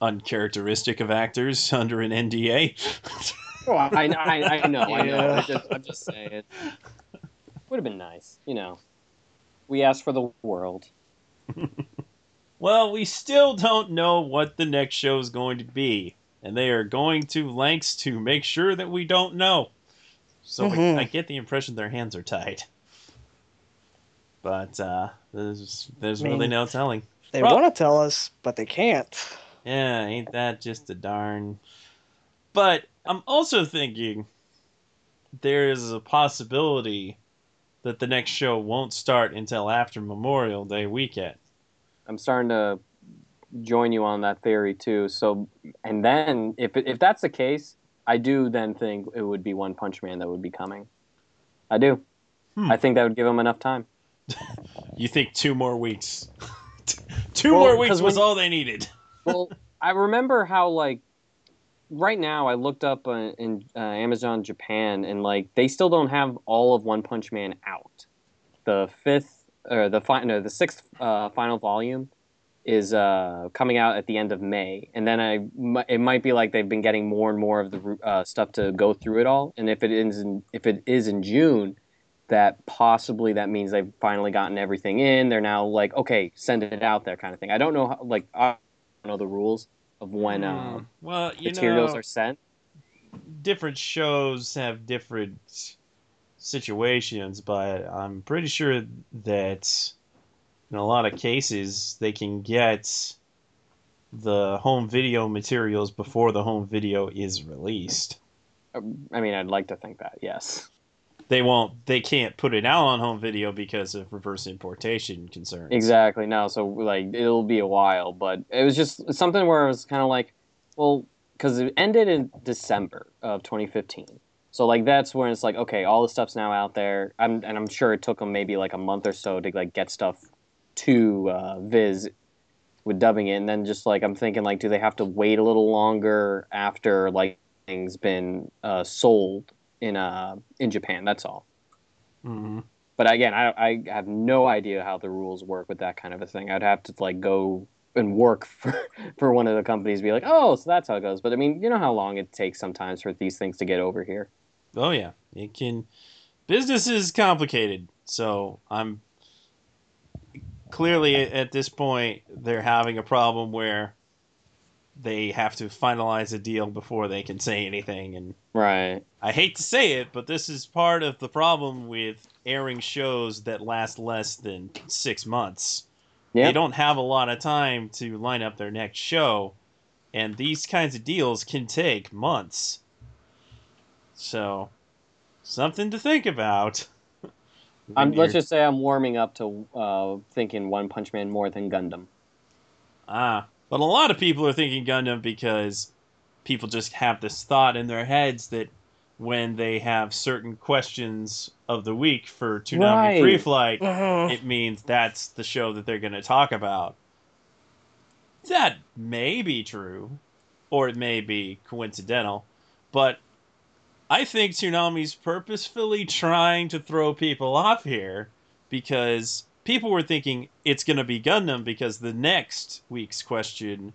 uncharacteristic of actors under an NDA. Oh, I know. I'm just saying it. Would have been nice, you know. We asked for the world. Well, we still don't know what the next show is going to be, and they are going to lengths to make sure that we don't know. So I get the impression their hands are tied. But there's really no telling. They want to tell us, but they can't. Yeah, ain't that just a darn... But I'm also thinking there is a possibility that the next show won't start until after Memorial Day weekend. I'm starting to join you on that theory too. So, and then if that's the case, I do then think it would be One Punch Man that would be coming. I do. I think that would give him enough time. You think 2 more weeks? 2 more weeks was all they needed. Well, I remember how like right now I looked up in Amazon Japan and like they still don't have all of One Punch Man out. The sixth final volume is coming out at the end of May, and then it might be like they've been getting more and more of the stuff to go through it all. And if it is in June, that possibly that means they've finally gotten everything in. They're now like, okay, send it out there, kind of thing. I don't know, I don't know the rules of when materials are sent. Different shows have different situations, but I'm pretty sure that in a lot of cases they can get the home video materials before the home video is released. I mean, I'd like to think that, yes. They can't put it out on home video because of reverse importation concerns. Exactly. No, so like it'll be a while, but it was just something where I was kind of like, well, because it ended in December of 2015. So, like, that's when it's like, okay, all the stuff's now out there. I'm sure it took them maybe, like, a month or so to, like, get stuff to Viz with dubbing it. And then just, like, I'm thinking, like, do they have to wait a little longer after, like, things been sold in Japan? That's all. Mm-hmm. But, again, I have no idea how the rules work with that kind of a thing. I'd have to, like, go and work for one of the companies, be like, oh, so that's how it goes. But I mean, you know how long it takes sometimes for these things to get over here. Oh yeah, it can. Business is complicated, so I'm clearly at this point they're having a problem where they have to finalize a deal before they can say anything. And right, I hate to say it, but this is part of the problem with airing shows that last less than 6 months. Yep. They don't have a lot of time to line up their next show, and these kinds of deals can take months. So, something to think about. Let's just say I'm warming up to thinking One Punch Man more than Gundam. But a lot of people are thinking Gundam because people just have this thought in their heads that when they have certain questions of the week for Toonami Free Flight, it means that's the show that they're going to talk about. That may be true, or it may be coincidental, but I think Toonami's purposefully trying to throw people off here because people were thinking it's going to be Gundam because the next week's question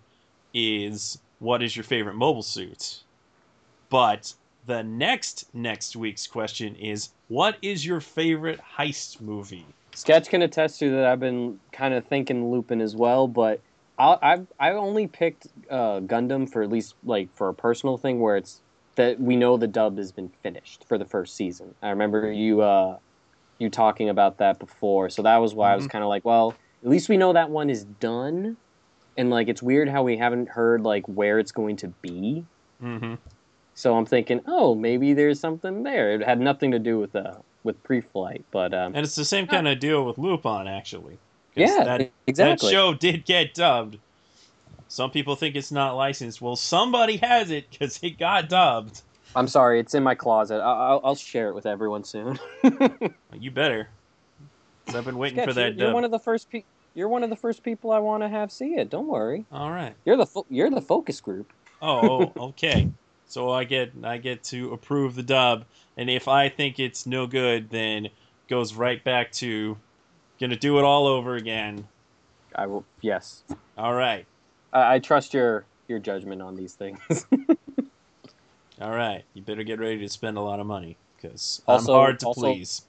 is, what is your favorite mobile suit? But the next week's question is, what is your favorite heist movie? Sketch can attest to that. I've been kind of thinking Lupin as well, but I only picked Gundam for at least like for a personal thing where it's that we know the dub has been finished for the first season. I remember you talking about that before, so that was why I was kind of like, well, at least we know that one is done, and like it's weird how we haven't heard like where it's going to be. Mm-hmm. So I'm thinking, oh, maybe there's something there. It had nothing to do with pre-flight, but and it's the same kind of deal with Lupin, actually. Yeah, exactly. That show did get dubbed. Some people think it's not licensed. Well, somebody has it because it got dubbed. I'm sorry, it's in my closet. I'll share it with everyone soon. You better. Because I've been waiting for that. You're one of the first. You're one of the first people I want to have see it. Don't worry. All right. You're the focus group. Oh, okay. So I get to approve the dub, and if I think it's no good, then goes right back to gonna do it all over again. I will. Yes. All right. I trust your judgment on these things. All right. You better get ready to spend a lot of money because I'm hard to please.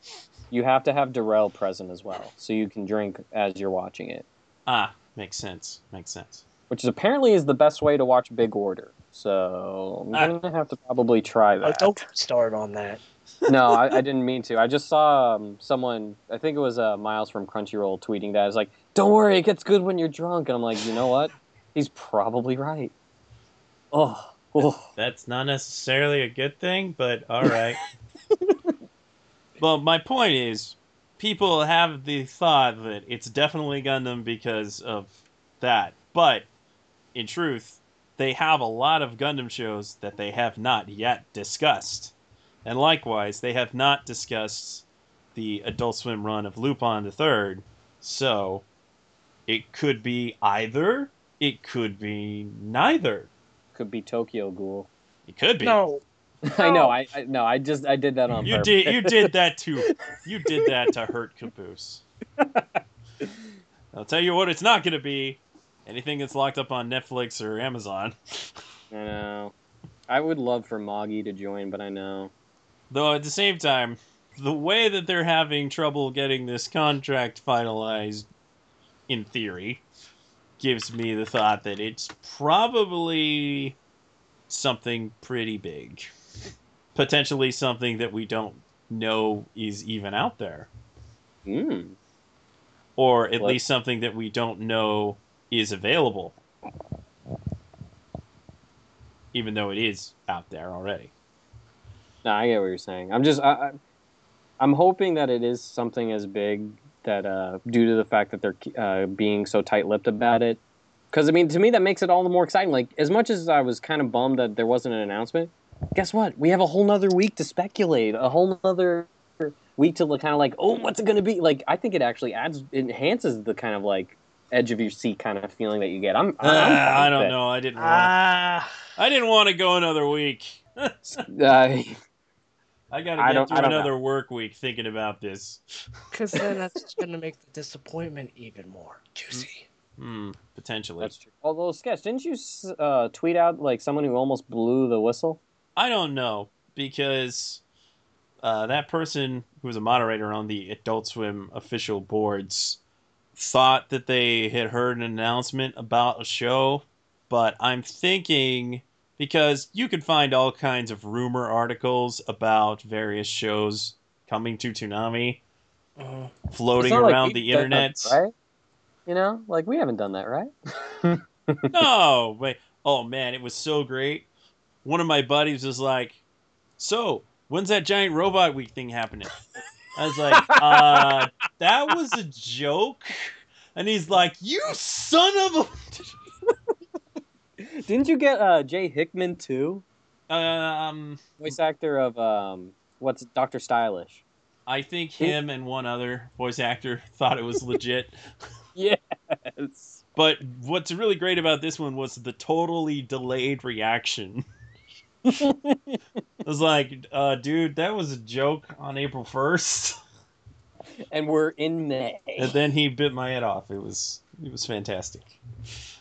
You have to have Darrell present as well, so you can drink as you're watching it. Ah, makes sense. Makes sense. Which is apparently is the best way to watch Big Order. So I'm gonna have to probably try that. Don't start on that. No, I didn't mean to. I just saw someone. I think it was Miles from Crunchyroll tweeting that. It's like, don't worry, it gets good when you're drunk. And I'm like, you know what? He's probably right. Oh, that's not necessarily a good thing, but all right. Well, my point is, people have the thought that it's definitely Gundam because of that, but in truth, they have a lot of Gundam shows that they have not yet discussed. And likewise, they have not discussed the Adult Swim run of Lupin the Third. So it could be either. It could be neither. Could be Tokyo Ghoul. It could be. No. I know. I did that on purpose. You did that too. You did that to hurt Caboose. I'll tell you what it's not going to be. Anything that's locked up on Netflix or Amazon. I know. I would love for Moggy to join, but I know. Though at the same time, the way that they're having trouble getting this contract finalized, in theory, gives me the thought that it's probably something pretty big. Potentially something that we don't know is even out there. Mm. Or at least something that we don't know is available, even though it is out there already. No, I get what you're saying. I'm hoping that it is something as big that, due to the fact that they're being so tight-lipped about it, because I mean, to me, that makes it all the more exciting. Like, as much as I was kind of bummed that there wasn't an announcement, guess what? We have a whole nother week to speculate. A whole nother week to kind of like, oh, what's it going to be? Like, I think it actually enhances the kind of like edge of your seat kind of feeling that you get. I don't know. I didn't want to go another week. I got to get through another work week thinking about this. Because then that's going to make the disappointment even more juicy. Potentially. That's true. Although, Sketch, didn't you tweet out like someone who almost blew the whistle? I don't know, because that person who was a moderator on the Adult Swim official boards thought that they had heard an announcement about a show, but I'm thinking, because you could find all kinds of rumor articles about various shows coming to Toonami, floating around the internet. That, right? You know, like, we haven't done that, right? No, wait. Oh, man, it was so great. One of my buddies was like, so, when's that Giant Robot Week thing happening? I was like, that was a joke? And he's like, you son of a... Didn't you get Jay Hickman, too? Voice actor of, what's Dr. Stylish? I think him and one other voice actor thought it was legit. Yes. But what's really great about this one was the totally delayed reaction. I was like, dude, that was a joke on April 1st. And we're in May. And then he bit my head off. It was fantastic.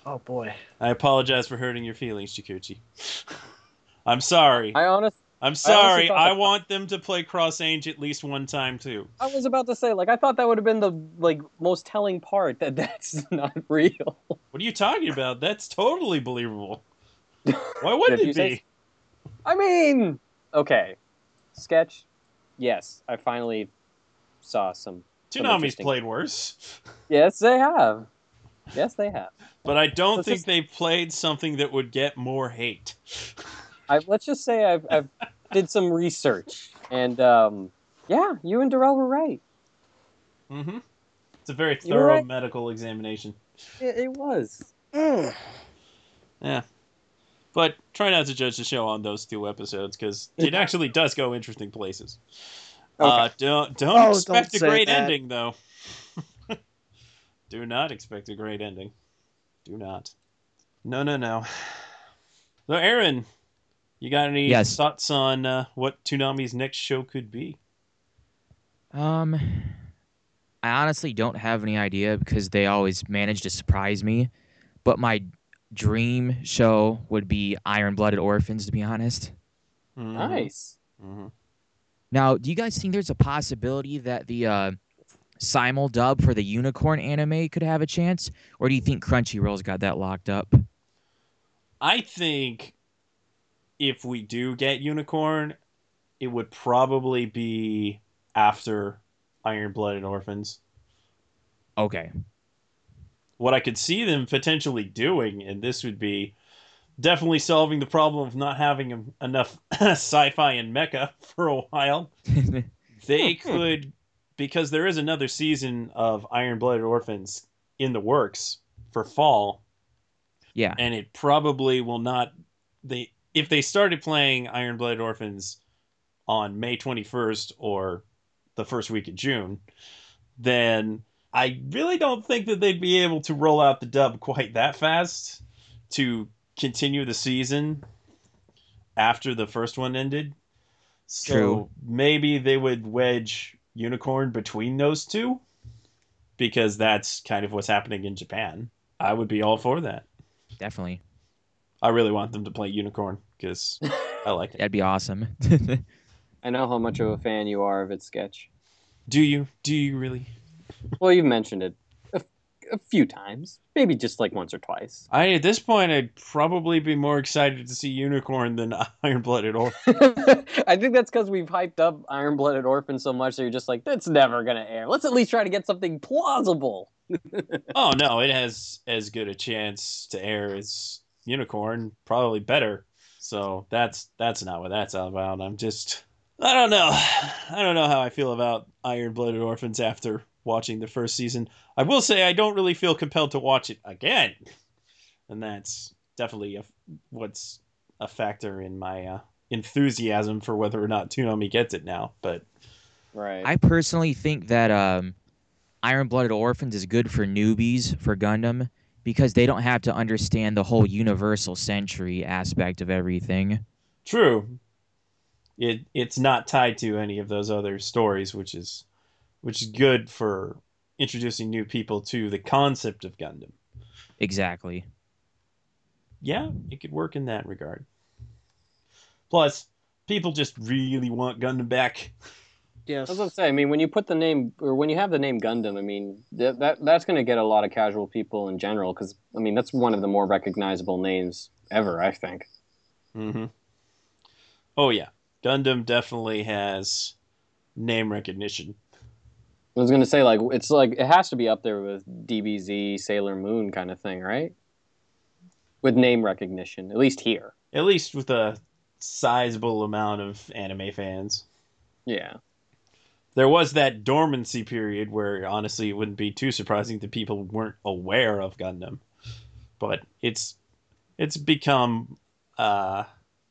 Oh, boy. I apologize for hurting your feelings, Chikuchi. I'm sorry. I'm sorry. I want them to play Cross Ange at least one time too. I was about to say, like, I thought that would have been the most telling part that's not real. What are you talking about? That's totally believable. Why wouldn't it be? I mean, okay, Sketch. Yes, I finally saw some. Toonami's played worse. Yes, they have. Yes, they have. But I don't think they played something that would get more hate. Let's just say I've did some research, and yeah, you and Darrell were right. Mm-hmm. It's a very thorough medical examination. It was. Yeah, but try not to judge the show on those two episodes, because it actually does go interesting places. Okay. Don't expect a great ending, though. Do not expect a great ending. Do not. No. So, Aaron. You got any thoughts on what Toonami's next show could be? I honestly don't have any idea, because they always manage to surprise me. But my dream show would be Iron-Blooded Orphans, to be honest. Mm-hmm. Nice. Mm-hmm. Now, do you guys think there's a possibility that the simul dub for the Unicorn anime could have a chance? Or do you think Crunchyroll's got that locked up? I think... if we do get Unicorn, it would probably be after Iron-Blooded Orphans. Okay. What I could see them potentially doing, and this would be definitely solving the problem of not having enough sci-fi and mecha for a while. They could, because there is another season of Iron-Blooded Orphans in the works for fall. Yeah. And it probably will not... If they started playing Iron-Blooded Orphans on May 21st or the first week of June, then I really don't think that they'd be able to roll out the dub quite that fast to continue the season after the first one ended. So maybe they would wedge Unicorn between those two, because that's kind of what's happening in Japan. I would be all for that. Definitely. I really want them to play Unicorn, because I like it. That'd be awesome. I know how much of a fan you are of its, Sketch. Do you? Do you really? Well, you've mentioned it a few times. Maybe just like once or twice. At this point, I'd probably be more excited to see Unicorn than Iron-Blooded Orphan. I think that's because we've hyped up Iron-Blooded Orphan so much that you're just like, that's never going to air. Let's at least try to get something plausible. Oh, no. It has as good a chance to air as... Unicorn, probably better. So that's not what that's all about. I don't know how I feel about Iron-Blooded Orphans after watching the first season. I will say I don't really feel compelled to watch it again, and that's definitely what's a factor in my enthusiasm for whether or not Toonami gets it now. But right, I personally think that Iron-Blooded Orphans is good for newbies for Gundam, because they don't have to understand the whole universal century aspect of everything. True. It's not tied to any of those other stories, which is good for introducing new people to the concept of Gundam. Exactly. Yeah, it could work in that regard. Plus, people just really want Gundam back. Yes. I was going to say, I mean, when you put the name, or when you have the name Gundam, I mean, that's going to get a lot of casual people in general, because, I mean, that's one of the more recognizable names ever, I think. Mm-hmm. Oh, yeah. Gundam definitely has name recognition. I was going to say, like, it's like, it has to be up there with DBZ, Sailor Moon kind of thing, right? With name recognition, at least here. At least with a sizable amount of anime fans. Yeah. There was that dormancy period where, honestly, it wouldn't be too surprising that people weren't aware of Gundam. But it's become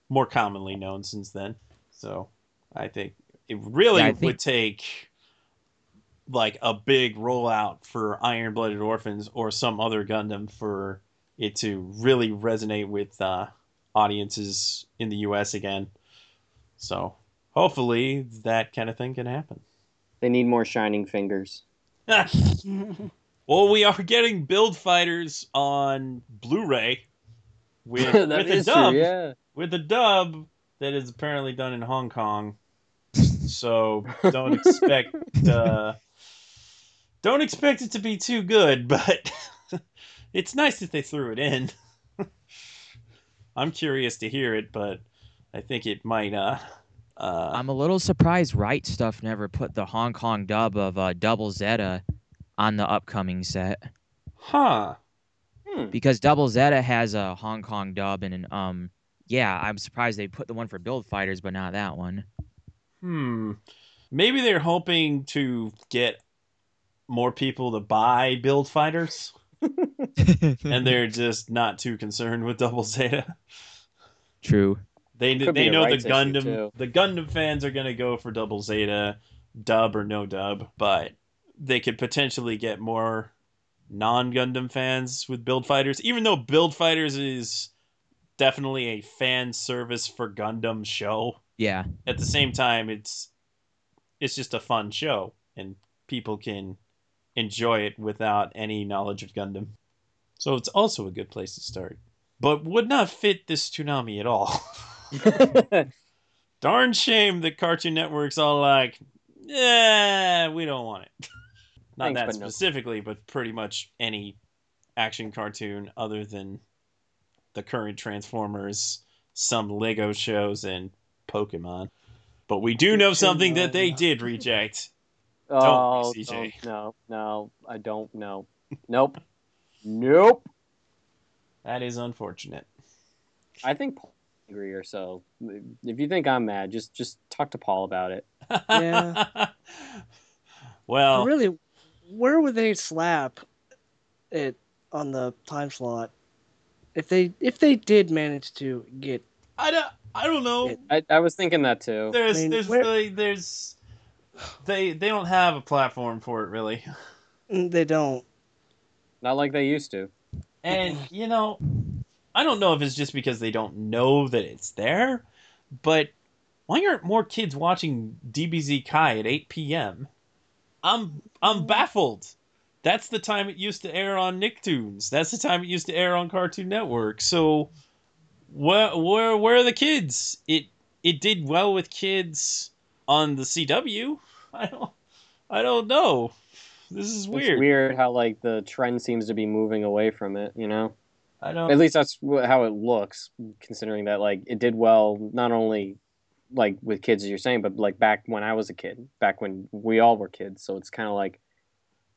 more commonly known since then. So I think it really would take like a big rollout for Iron-Blooded Orphans or some other Gundam for it to really resonate with audiences in the U.S. again. So hopefully that kind of thing can happen. They need more shining fingers. Well, we are getting Build Fighters on Blu-ray with a dub that is apparently done in Hong Kong. So don't expect it to be too good, but it's nice that they threw it in. I'm curious to hear it, but I think it might. I'm a little surprised Right Stuff never put the Hong Kong dub of Double Zeta on the upcoming set. Huh. Hmm. Because Double Zeta has a Hong Kong dub, and I'm surprised they put the one for Build Fighters, but not that one. Maybe they're hoping to get more people to buy Build Fighters, and they're just not too concerned with Double Zeta. True. They know the Gundam fans are going to go for Double Zeta, dub or no dub, but they could potentially get more non-Gundam fans with Build Fighters, even though Build Fighters is definitely a fan service for Gundam show. Yeah. At the same time, it's just a fun show, and people can enjoy it without any knowledge of Gundam. So it's also a good place to start, but would not fit this Toonami at all. Darn shame that Cartoon Network's all like, yeah, we don't want it. Not that specifically, but pretty much any action cartoon other than the current Transformers, some Lego shows, and Pokemon. But we do know something that they did reject. Oh, CJ. No, I don't know. Nope. That is unfortunate. I think angry or so. If you think I'm mad, just talk to Paul about it. Yeah. Well, really, where would they slap it on the time slot if they did manage to get? I don't know. I was thinking that too. They don't have a platform for it really. They don't. Not like they used to. And I don't know if it's just because they don't know that it's there, but why aren't more kids watching DBZ Kai at 8 p.m.? I'm baffled. That's the time it used to air on Nicktoons. That's the time it used to air on Cartoon Network. So where are the kids? It did well with kids on the CW. I don't know. This is weird. It's weird how like the trend seems to be moving away from it, At least that's how it looks, considering that like it did well not only like with kids as you're saying, but like back when I was a kid, back when we all were kids. So it's kind of like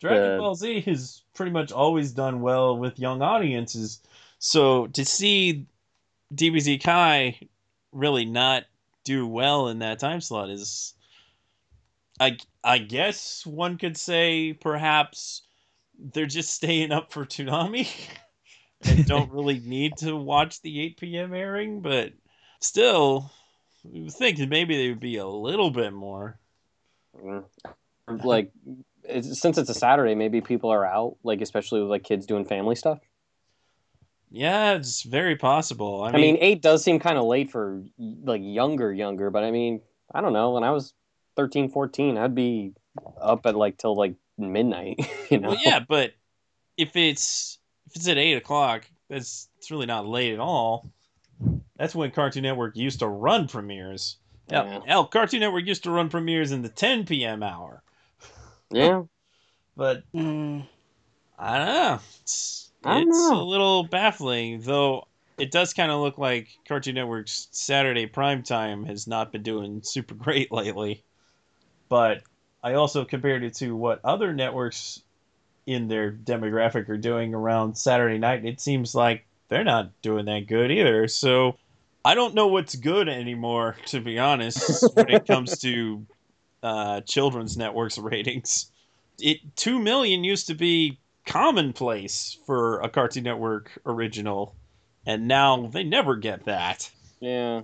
Dragon Ball Z has pretty much always done well with young audiences. So to see DBZ Kai really not do well in that time slot is, I guess one could say perhaps they're just staying up for Toonami. And don't really need to watch the 8 p.m. airing, but still, we would think that maybe they would be a little bit more. Like, since it's a Saturday, maybe people are out, like especially with like kids doing family stuff. Yeah, it's very possible. I mean, 8 does seem kind of late for like younger, but I mean, I don't know. When I was 13, 14, I'd be up at like till like midnight. Well, yeah, but if it's if it's at 8 o'clock, it's really not late at all. That's when Cartoon Network used to run premieres. Yeah. Hell, Cartoon Network used to run premieres in the 10 p.m. hour. Yeah. But I don't know. It's a little baffling, though. It does kind of look like Cartoon Network's Saturday primetime has not been doing super great lately. But I also compared it to what other networks in their demographic are doing around Saturday night, and it seems like they're not doing that good either. So I don't know what's good anymore, to be honest, when it comes to children's networks ratings. 2 million used to be commonplace for a Cartoon Network original. And now they never get that. Yeah.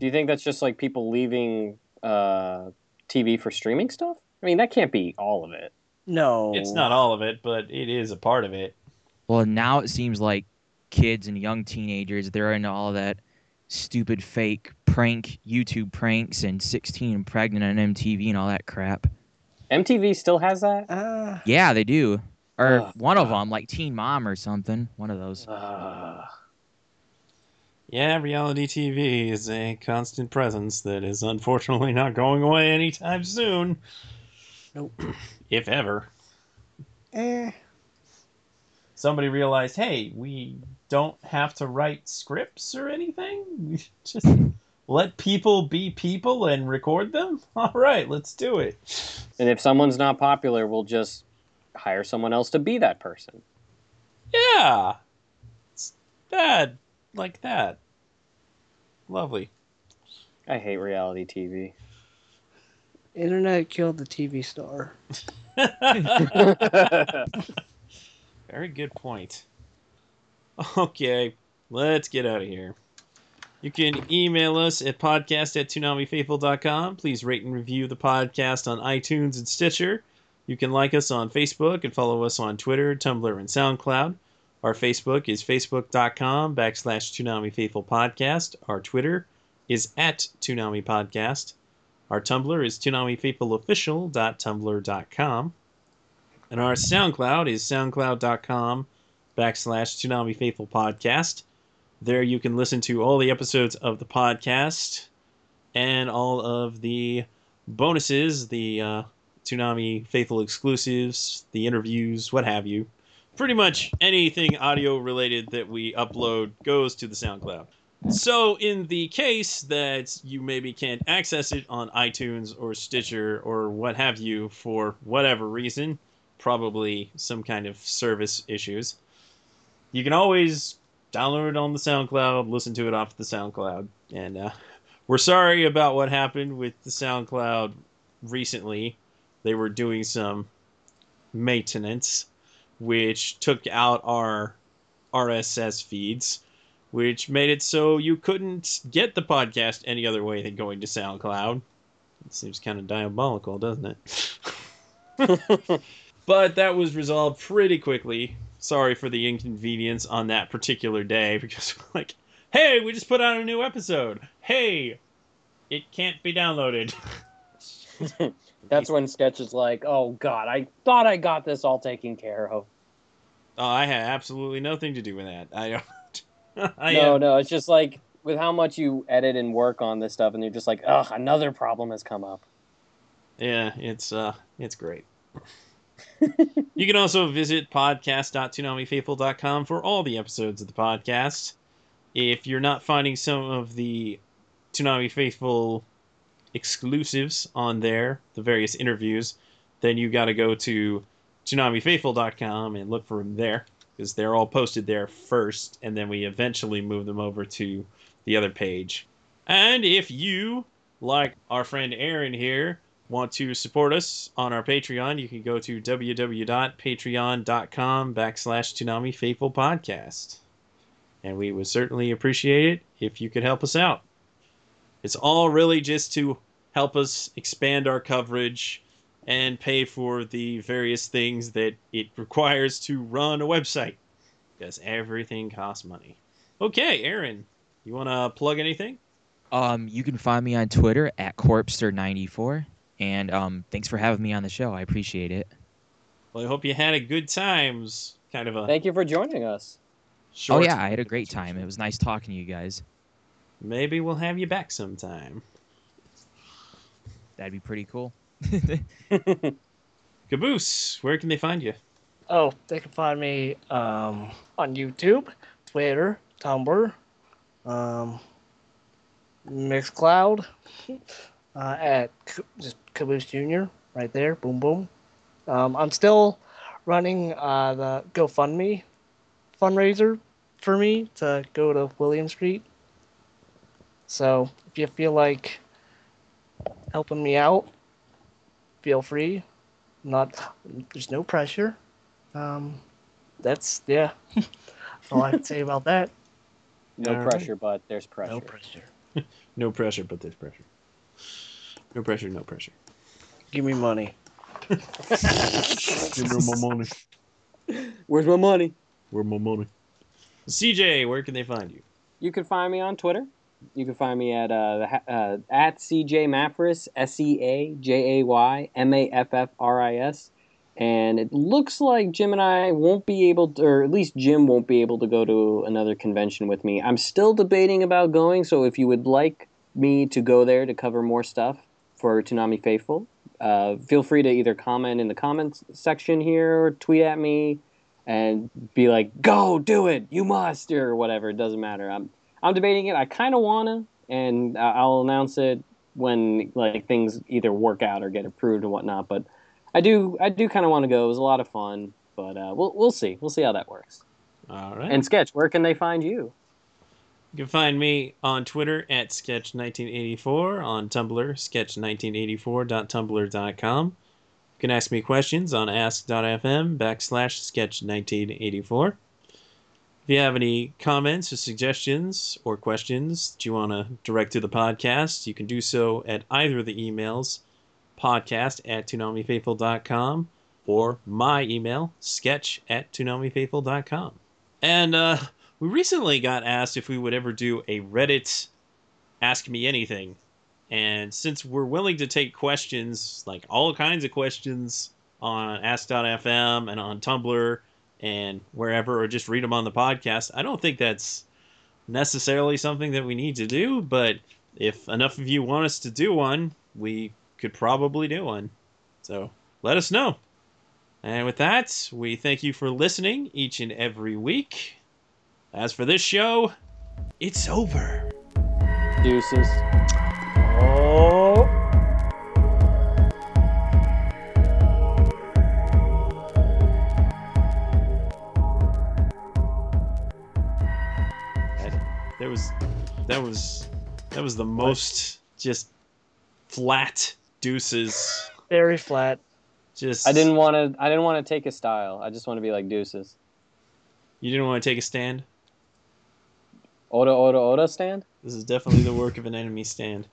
Do you think that's just like people leaving TV for streaming stuff? I mean, that can't be all of it. No. It's not all of it, but it is a part of it. Well, now it seems like kids and young teenagers, they're into all that stupid fake prank, YouTube pranks, and 16 and Pregnant on MTV and all that crap. MTV still has that? Yeah, they do. Or one of them, like Teen Mom or something. One of those. Yeah, reality TV is a constant presence that is unfortunately not going away anytime soon. Nope. If ever. Somebody realized, hey, we don't have to write scripts or anything. We just let people be people and record them. All right, let's do it. And if someone's not popular, we'll just hire someone else to be that person. Yeah. It's bad. Like that. Lovely. I hate reality TV. Internet killed the TV star. Very good point. Okay, let's get out of here. You can email us at podcast@ToonamiFaithful.com. Please rate and review the podcast on iTunes and Stitcher. You can like us on Facebook and follow us on Twitter, Tumblr, and SoundCloud. Our Facebook is facebook.com/ToonamiFaithful Podcast. Our Twitter is @ToonamiPodcast. Our Tumblr is ToonamiFaithfulOfficial.tumblr.com. And our SoundCloud is soundcloud.com/ToonamiFaithful Podcast. There you can listen to all the episodes of the podcast and all of the bonuses, the Toonami Faithful exclusives, the interviews, what have you. Pretty much anything audio-related that we upload goes to the SoundCloud. So in the case that you maybe can't access it on iTunes or Stitcher or what have you for whatever reason, probably some kind of service issues, you can always download it on the SoundCloud, listen to it off the SoundCloud. And we're sorry about what happened with the SoundCloud recently. They were doing some maintenance, which took out our RSS feeds, which made it so you couldn't get the podcast any other way than going to SoundCloud. It seems kind of diabolical, doesn't it? But that was resolved pretty quickly. Sorry for the inconvenience on that particular day, because we're like, hey, we just put out a new episode. Hey, it can't be downloaded. That's when Sketch is like, oh, God, I thought I got this all taken care of. Oh, I had absolutely nothing to do with that. I don't. No, it's just like with how much you edit and work on this stuff, and you're just like, ugh, another problem has come up. Yeah, it's great. You can also visit podcast.ToonamiFaithful.com for all the episodes of the podcast. If you're not finding some of the Toonami Faithful exclusives on there, the various interviews, then you got to go to ToonamiFaithful.com and look for them there, because they're all posted there first, and then we eventually move them over to the other page. And if you, like our friend Aaron here, want to support us on our Patreon, you can go to www.patreon.com/ToonamiFaithfulPodcast, and we would certainly appreciate it if you could help us out. It's all really just to help us expand our coverage and pay for the various things that it requires to run a website, because everything costs money. Okay, Aaron, you want to plug anything? You can find me on Twitter at Corpster94, and thanks for having me on the show. I appreciate it. Well, I hope you had a good times kind of a... Thank you for joining us. Short. Oh, yeah, I had a great time. It was nice talking to you guys. Maybe we'll have you back sometime. That'd be pretty cool. Caboose, where can they find you? Oh, they can find me on YouTube, Twitter, Tumblr, Mixcloud, at just Caboose Jr. right there. Boom, boom. I'm still running the GoFundMe fundraiser for me to go to William Street. So if you feel like helping me out, feel free. There's no pressure. That's all I can say about that. No pressure, no pressure. Give me money. Give me my money. Where's my money? Where's my money? CJ, where can they find you? You can find me on Twitter. You can find me at CJ Mafris, SeaJaymaffaris, and it looks like Jim and I won't be able to, or at least Jim won't be able to go to another convention with me. I'm still debating about going, so if you would like me to go there to cover more stuff for Toonami Faithful, feel free to either comment in the comments section here or tweet at me and be like, "Go do it, you must," or whatever. It doesn't matter. I'm debating it. I kind of wanna, and I'll announce it when things either work out or get approved and whatnot. But I do kind of want to go. It was a lot of fun, but we'll see. We'll see how that works. All right. And Sketch, where can they find you? You can find me on Twitter at Sketch1984, on Tumblr Sketch1984.tumblr.com. You can ask me questions on ask.fm/Sketch1984. If you have any comments or suggestions or questions that you want to direct to the podcast, you can do so at either of the emails, podcast@ToonamiFaithful.com, or my email, sketch@ToonamiFaithful.com. And we recently got asked if we would ever do a Reddit Ask Me Anything. And since we're willing to take questions, like all kinds of questions on ask.fm and on Tumblr, and wherever, or just read them on the podcast, I don't think that's necessarily something that we need to do, but if enough of you want us to do one, we could probably do one. So let us know. And with that, we thank you for listening each and every week. As for this show, it's over. Deuces. Oh... That was the most just flat deuces. Very flat. Just I didn't want to take a style. I just want to be like deuces. You didn't want to take a stand? Oda stand? This is definitely the work of an enemy stand.